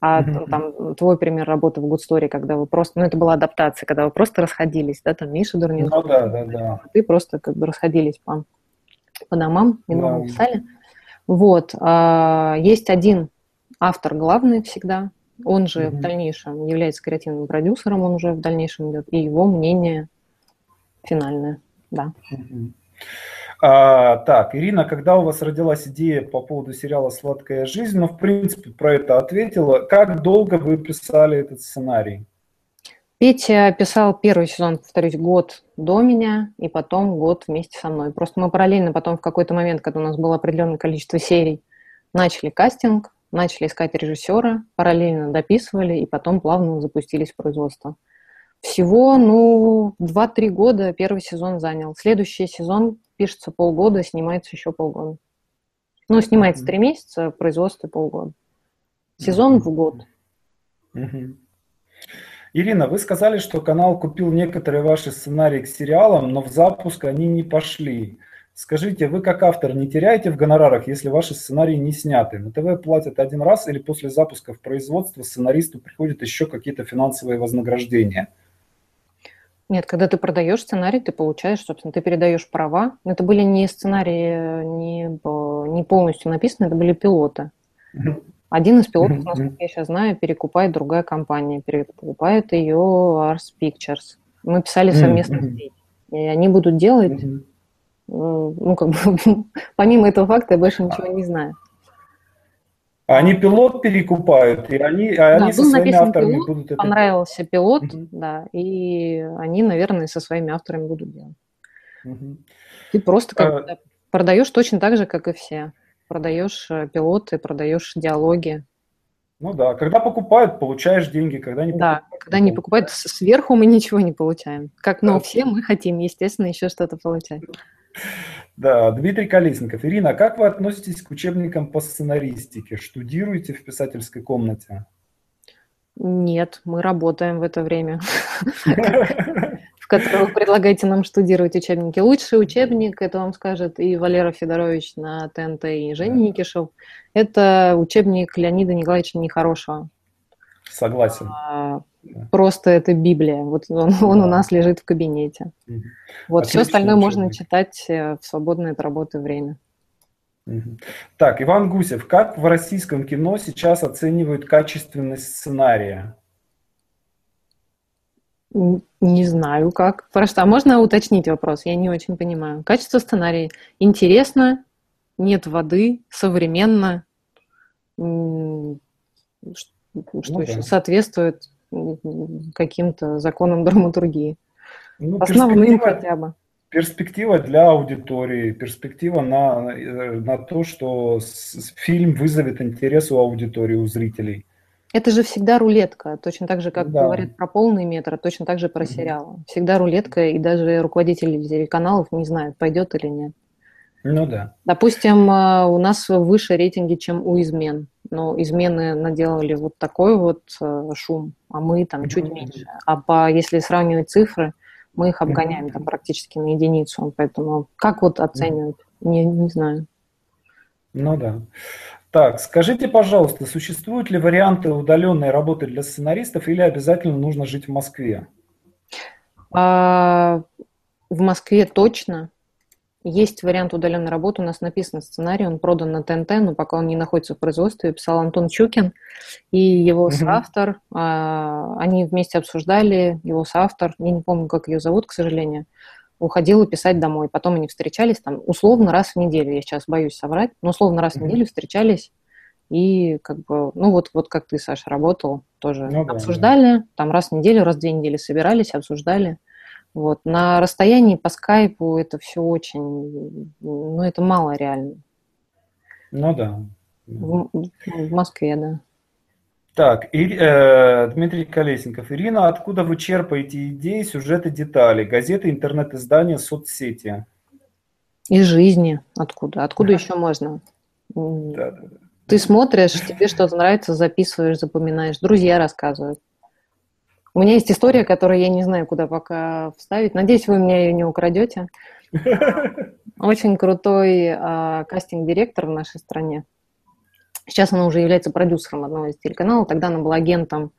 А mm-hmm. там твой пример работы в Good Story, когда вы просто... Ну, это была адаптация, когда вы просто расходились, да, там Миша Дурнин. Ну, да, да, да. Ты просто как бы расходились по, по домам, и новые да. писали. Вот. А, есть один автор главный всегда, он же mm-hmm. в дальнейшем является креативным продюсером, он уже в дальнейшем идет, и его мнение финальное, да. Mm-hmm. А, так, Ирина, когда у вас родилась идея по поводу сериала «Сладкая жизнь», ну, в принципе, про это ответила. Как долго вы писали этот сценарий? Петя писал первый сезон, повторюсь, год до меня, и потом год вместе со мной. Просто мы параллельно потом в какой-то момент, когда у нас было определенное количество серий, начали кастинг, начали искать режиссера, параллельно дописывали, и потом плавно запустились в производство. Всего, ну, два-три года первый сезон занял. Следующий сезон пишется полгода, снимается еще полгода. Ну, снимается три месяца, производство полгода. Сезон в год. Угу. Ирина, вы сказали, что канал купил некоторые ваши сценарии к сериалам, но в запуск они не пошли. Скажите, вы как автор не теряете в гонорарах, если ваши сценарии не сняты? На ТВ платят один раз или после запуска в производство сценаристу приходят еще какие-то финансовые вознаграждения? Нет, когда ты продаешь сценарий, ты получаешь, собственно, ты передаешь права. Это были не сценарии, не, не полностью написаны, это были пилоты. Один из пилотов, насколько я сейчас знаю, перекупает другая компания, перекупает ее Ars Pictures. Мы писали совместно с ней. И они будут делать, ну, как бы, помимо этого факта, я больше ничего не знаю. Они пилот перекупают, и они, а они да, со своими авторами пилот, будут это делать. Понравился пилот, uh-huh. да, и они, наверное, со своими авторами будут делать. Uh-huh. Ты просто как-то uh-huh. продаешь точно так же, как и все. Продаешь пилоты, продаешь диалоги. Ну да, когда покупают, получаешь деньги, когда не покупают. Да, когда не покупают, сверху мы ничего не получаем. Как, но все мы хотим, естественно, еще что-то получать. Да, Дмитрий Колесников. Ирина, как вы относитесь к учебникам по сценаристике? Штудируете в писательской комнате? Нет, мы работаем в это время, в котором вы предлагаете нам штудировать учебники. Лучший учебник, это вам скажет и Валера Федорович на ТНТ, и Женя Никишов, это учебник Леонида Николаевича Нехорошего. Согласен. А, да. Просто это Библия. Вот он, он да. у нас лежит в кабинете. Угу. Вот Отличный все остальное учебник. Можно читать в свободное от работы время. Угу. Так, Иван Гусев. Как в российском кино сейчас оценивают качественность сценария? Не знаю, как. Просто, а можно уточнить вопрос? Я не очень понимаю. Качество сценария интересно, нет воды, современно. Что ну, еще да. соответствует каким-то законам драматургии. Ну, основным хотя бы. Перспектива для аудитории, перспектива на, на то, что с, фильм вызовет интерес у аудитории, у зрителей. Это же всегда рулетка, точно так же, как да. говорят про полный метр, точно так же про сериалы. Всегда рулетка, и даже руководители телеканалов не знают, пойдет или нет. Ну да. Допустим, у нас выше рейтинги, чем у «Измен». Но «Измены» наделали вот такой вот шум, а мы там чуть меньше. А по, если сравнивать цифры, мы их обгоняем там практически на единицу. Поэтому как вот оценивать? Не, не знаю. Ну да. Так, скажите, пожалуйста, существуют ли варианты удаленной работы для сценаристов или обязательно нужно жить в Москве? А, в Москве точно. Есть вариант удаленной работы, у нас написан сценарий, он продан на ТНТ, но пока он не находится в производстве, писал Антон Щукин и его соавтор. Mm-hmm. Они вместе обсуждали, его соавтор, я не помню, как ее зовут, к сожалению, уходила писать домой. Потом они встречались там условно раз в неделю, я сейчас боюсь соврать, но условно раз mm-hmm. в неделю встречались и как бы, ну вот, вот как ты, Саша, работал, тоже no, обсуждали, yeah. там раз в неделю, раз в две недели собирались, обсуждали. Вот. На расстоянии по скайпу это все очень, ну, это мало реально. Ну да. В, в Москве, да. Так, и, э, Дмитрий Колесников. Ирина, откуда вы черпаете идеи, сюжеты, детали? Газеты, интернет-издания, соцсети? Из жизни. Откуда? Откуда еще можно? Да, да, да. Ты смотришь, тебе что-то нравится, записываешь, запоминаешь. Друзья рассказывают. У меня есть история, которую я не знаю, куда пока вставить. Надеюсь, вы меня ее не украдете. Очень крутой а, кастинг-директор в нашей стране. Сейчас она уже является продюсером одного из телеканалов. Тогда она была агентом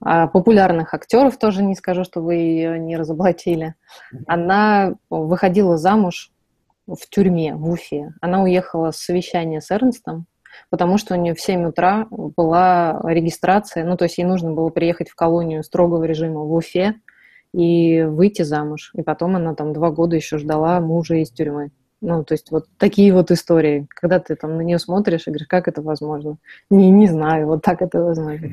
а, популярных актеров. Тоже не скажу, что вы ее не разоблачили. Она выходила замуж в тюрьме в Уфе. Она уехала с совещания с Эрнстом, потому что у нее в семь утра была регистрация, ну, то есть ей нужно было приехать в колонию строгого режима в Уфе и выйти замуж. И потом она там два года еще ждала мужа из тюрьмы. Ну, то есть вот такие вот истории. Когда ты там на нее смотришь и говоришь, как это возможно? Не, не знаю, вот так это возможно.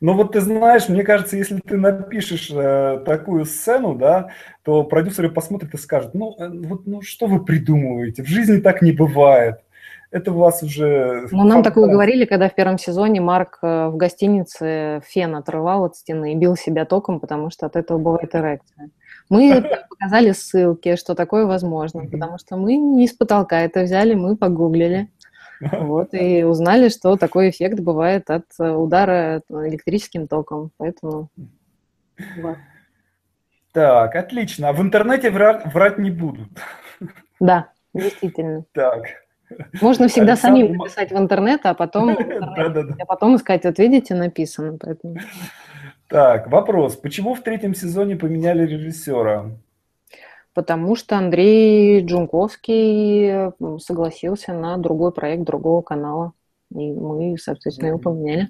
Ну, вот ты знаешь, мне кажется, если ты напишешь э, такую сцену, да, то продюсеры посмотрят и скажут, ну, э, вот, ну, что вы придумываете? В жизни так не бывает. Это у вас уже... Ну, нам такое говорили, когда в первом сезоне Марк в гостинице фен отрывал от стены и бил себя током, потому что от этого бывает эрекция. Мы показали ссылки, что такое возможно, потому что мы не с потолка это взяли, мы погуглили. Вот, и узнали, что такой эффект бывает от удара электрическим током. Поэтому... Вот. Так, отлично. А в интернете врать не будут? Да, действительно. Так. Можно всегда Александр... самим написать в интернет, а потом, интернет, да, да, да. а потом искать. Вот видите, написано. Поэтому. Так, вопрос. Почему в третьем сезоне поменяли режиссера? Потому что Андрей Джунковский согласился на другой проект другого канала. И мы, соответственно, его поменяли.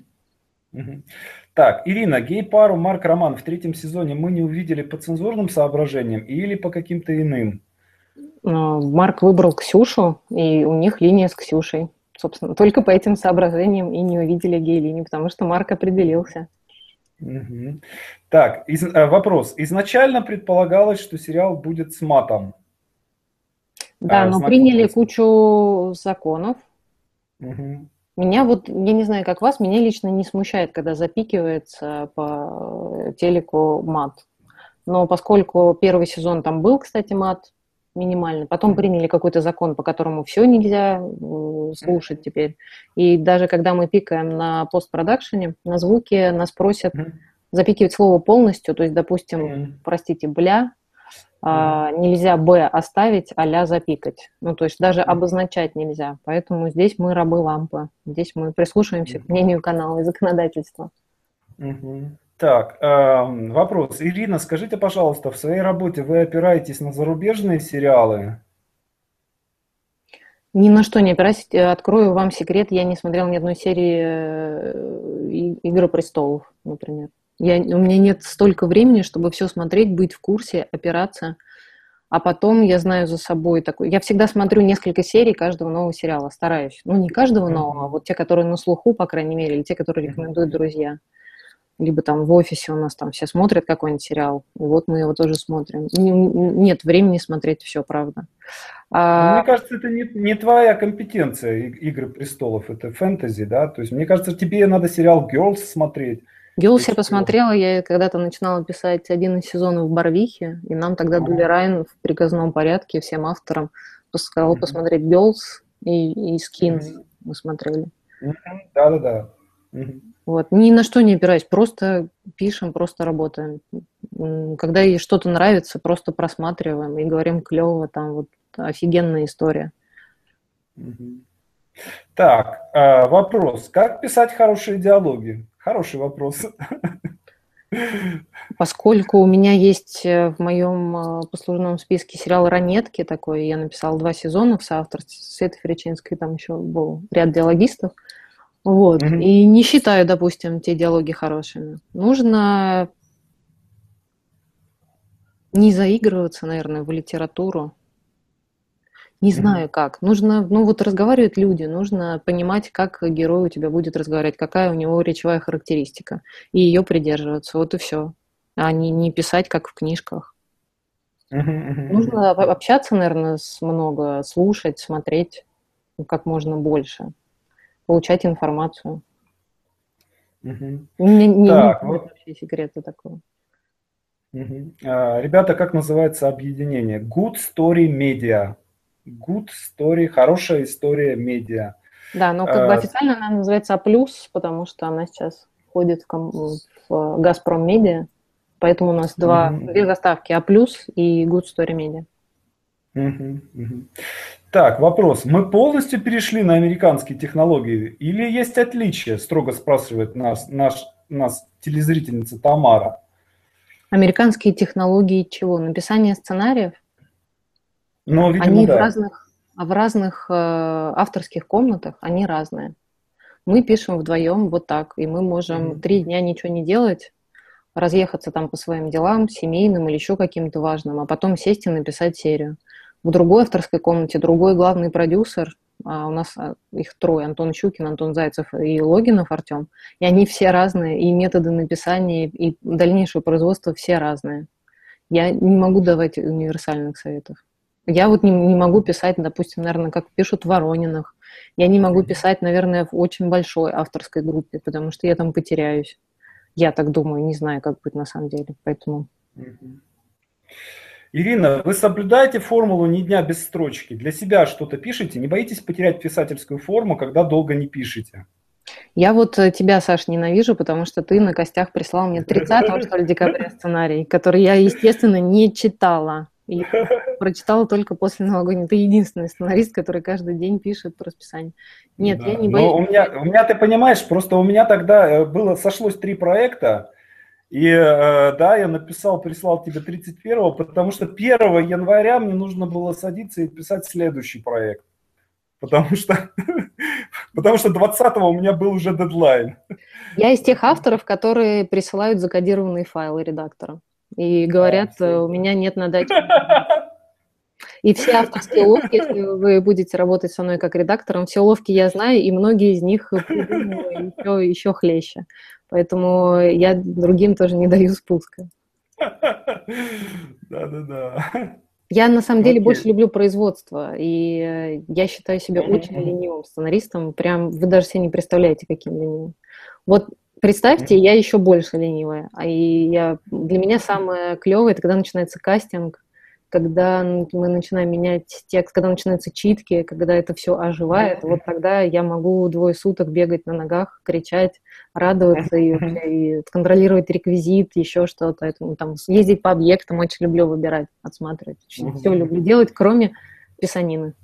Так, Ирина, гей-пару Марк Роман в третьем сезоне мы не увидели по цензурным соображениям или по каким-то иным? Марк выбрал Ксюшу, и у них линия с Ксюшей. Собственно, только по этим соображениям и не увидели гей-линию, потому что Марк определился. Угу. Так, из, вопрос. Изначально предполагалось, что сериал будет с матом. Да, а, но приняли кучу законов. Угу. Меня вот, я не знаю, как вас, меня лично не смущает, когда запикивается по телеку мат. Но поскольку первый сезон там был, кстати, мат минимальный, потом приняли какой-то закон, по которому все нельзя слушать теперь. И даже когда мы пикаем на постпродакшене, на звуке нас просят запикивать слово полностью. То есть, допустим, простите, бля, а, нельзя «б» оставить, а-ля запикать. Ну, то есть даже обозначать нельзя. Поэтому здесь мы рабы лампы. Здесь мы прислушиваемся к мнению канала и законодательства. Так, э, вопрос. Ирина, скажите, пожалуйста, в своей работе вы опираетесь на зарубежные сериалы? Ни на что не опираюсь. Открою вам секрет. Я не смотрела ни одной серии «Игры престолов», например. Я, у меня нет столько времени, чтобы все смотреть, быть в курсе, опираться. А потом я знаю за собой такой... Я всегда смотрю несколько серий каждого нового сериала, стараюсь. Ну, не каждого нового, а вот те, которые на слуху, по крайней мере, или те, которые рекомендуют друзья. Либо там в офисе у нас там все смотрят какой-нибудь сериал, и вот мы его тоже смотрим. Нет времени смотреть все, правда. А... Мне кажется, это не, не твоя компетенция, «Игры престолов», это фэнтези, да? То есть, мне кажется, тебе надо сериал «Girls» смотреть. «Girls» я посмотрела, я когда-то начинала писать один из сезонов «Барвихи», и нам тогда Дули Райан в приказном порядке всем авторам сказал mm-hmm. посмотреть «Girls» и, и «Skins» mm-hmm. мы смотрели. Да-да-да. Mm-hmm. Mm-hmm. Вот, ни на что не опираюсь, просто пишем, просто работаем. Когда ей что-то нравится, просто просматриваем и говорим клево, там вот офигенная история. Так, вопрос. Как писать хорошие диалоги? Хороший вопрос. Поскольку у меня есть в моем послужном списке сериал «Ранетки» такой, я написала два сезона в соавторстве с Светой Фричинской, там еще был ряд диалогистов. Вот, mm-hmm. и не считаю, допустим, те диалоги хорошими. Нужно не заигрываться, наверное, в литературу. Не знаю mm-hmm. как. Нужно, ну вот разговаривают люди, нужно понимать, как герой у тебя будет разговаривать, какая у него речевая характеристика, и ее придерживаться, вот и все. А не, не писать, как в книжках. Mm-hmm. Mm-hmm. Нужно общаться, наверное, с много, слушать, смотреть как можно больше. Получать информацию. Угу. Не, не, так, нет вот. Вообще секрета такого. Угу. А, ребята, как называется объединение? Good Story Media. Good Story, хорошая история медиа. Да, но как а, бы официально она называется АПлюс, потому что она сейчас входит в, ком... в Газпром Медиа. Поэтому у нас два, угу. две заставки: АПлюс и Good Story Media. Угу, угу. Так, вопрос. Мы полностью перешли на американские технологии или есть отличия? Строго спрашивает нас, наш, нас телезрительница Тамара. Американские технологии чего? Написание сценариев? Ну, видимо, они да. в разных, в разных э, авторских комнатах, они разные. Мы пишем вдвоем вот так, и мы можем mm-hmm. три дня ничего не делать, разъехаться там по своим делам, семейным или еще каким-то важным, а потом сесть и написать серию. В другой авторской комнате другой главный продюсер, а у нас их трое, Антон Щукин, Антон Зайцев и Логинов Артем, и они все разные, и методы написания, и дальнейшего производства все разные. Я не могу давать универсальных советов. Я вот не, не могу писать, допустим, наверное, как пишут в Воронинах. Я не могу писать, наверное, в очень большой авторской группе, потому что я там потеряюсь. Я так думаю, не знаю, как будет на самом деле, поэтому... Ирина, вы соблюдаете формулу «ни дня без строчки»? Для себя что-то пишете? Не боитесь потерять писательскую форму, когда долго не пишете? Я вот тебя, Саш, ненавижу, потому что ты на костях прислал мне тридцатого, что ли, декабря сценарий, который я, естественно, не читала. И прочитала только после новогодней. Ты единственный сценарист, который каждый день пишет по расписанию. Нет, да. я не боюсь. Но у меня, у меня, ты понимаешь, просто у меня тогда было, сошлось три проекта. И да, я написал, прислал тебе тридцать первого, потому что первого января мне нужно было садиться и писать следующий проект. Потому что, потому что двадцатого у меня был уже дедлайн. Я из тех авторов, которые присылают закодированные файлы редакторам. И говорят, а, у меня нет на даче. И все авторские уловки, если вы будете работать со мной как редактором, все уловки я знаю, и многие из них придумываю еще, еще хлеще. Поэтому я другим тоже не даю спуска. Да-да-да. Я, на самом деле, okay. больше люблю производство, и я считаю себя mm-hmm. очень ленивым сценаристом. Прям вы даже себе не представляете, каким ленивым. Вот представьте, mm-hmm. я еще больше ленивая. И я, для меня самое клевое, это когда начинается кастинг, когда мы начинаем менять текст, когда начинаются читки, когда это все оживает, mm-hmm. вот тогда я могу двое суток бегать на ногах, кричать, радоваться mm-hmm. и, и контролировать реквизит, еще что-то. Поэтому, там, ездить по объектам очень люблю выбирать, отсматривать. Mm-hmm. Все люблю делать, кроме писанины.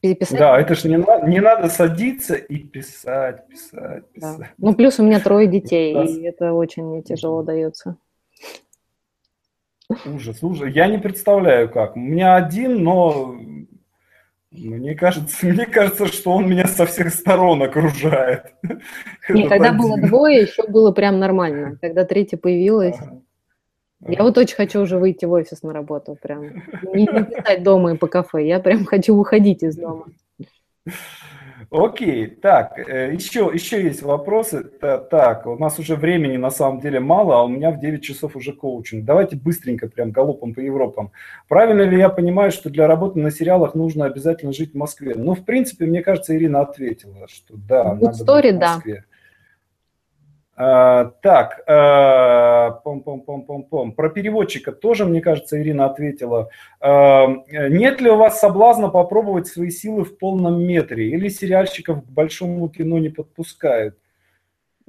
Писать. Да, это же не, не надо садиться и писать, писать, писать. Да. Ну, плюс у меня трое детей, и это очень мне тяжело дается. Ужас, ужас. Я не представляю, как. У меня один, но мне кажется, мне кажется, что он меня со всех сторон окружает. Нет, когда было двое, еще было прям нормально. Когда третья появилась... Я вот очень хочу уже выйти в офис на работу, прям. Не, не писать дома и по кафе, я прям хочу выходить из дома. Окей, так, еще, еще есть вопросы. Так, у нас уже времени на самом деле мало, а у меня в девять часов уже коучинг. Давайте быстренько, прям галопом по Европам. Правильно ли я понимаю, что для работы на сериалах нужно обязательно жить в Москве? Ну, в принципе, мне кажется, Ирина ответила, что да, Good надо story, быть в Москве. Да. А, так, а, пом, пом, пом, пом, пом. Про переводчика тоже, мне кажется, Ирина ответила. А, нет ли у вас соблазна попробовать свои силы в полном метре? Или сериальщиков к большому кино не подпускают?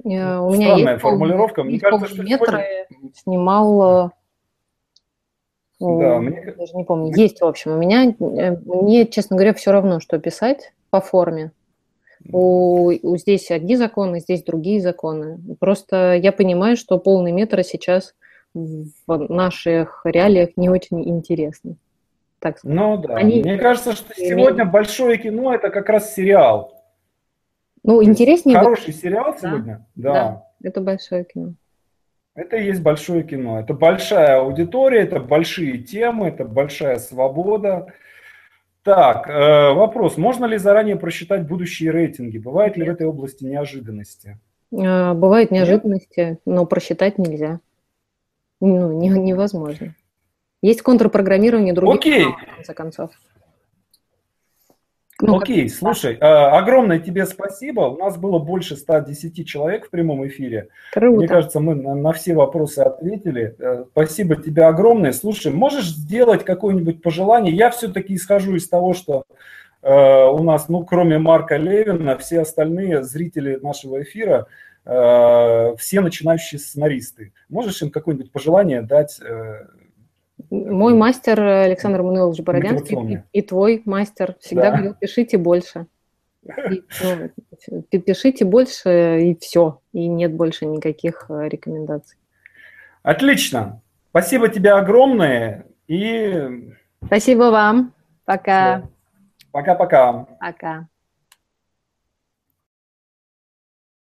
У меня странная формулировка. Мне кажется, что метра снимал... Да, мне... Даже не помню. Есть, в общем, у меня... Мне, честно говоря, все равно, что писать по форме. У, у здесь одни законы, здесь другие законы. Просто я понимаю, что полный метр сейчас в наших реалиях не очень интересно. Так сказать. Ну да. Они... Мне кажется, что сегодня большое кино – это как раз сериал. Ну, интереснее. Хороший быть... сериал сегодня. Да. Да. Да. Это большое кино. Это и есть большое кино. Это большая аудитория, это большие темы, это большая свобода. Так, э, вопрос. Можно ли заранее просчитать будущие рейтинги? Бывает ли в этой области неожиданности? А, бывают неожиданности, но просчитать нельзя. Ну, не, невозможно. Есть контрпрограммирование других каналов, в конце концов. Ну, Окей, как... слушай, э, огромное тебе спасибо. У нас было больше ста десяти человек в прямом эфире. Круто. Мне кажется, мы на, на все вопросы ответили. Э, спасибо тебе огромное. Слушай, можешь сделать какое-нибудь пожелание? Я все-таки исхожу из того, что э, у нас, ну, кроме Марка Левина, все остальные зрители нашего эфира, э, все начинающие сценаристы. Можешь им какое-нибудь пожелание дать? Э, Мой мастер Александр Романилович Бородянский и, и твой мастер всегда да. говорил, пишите больше. И, ну, пишите больше, и все. И нет больше никаких рекомендаций. Отлично. Спасибо тебе огромное. И... Спасибо вам. Пока. Пока-пока. Пока.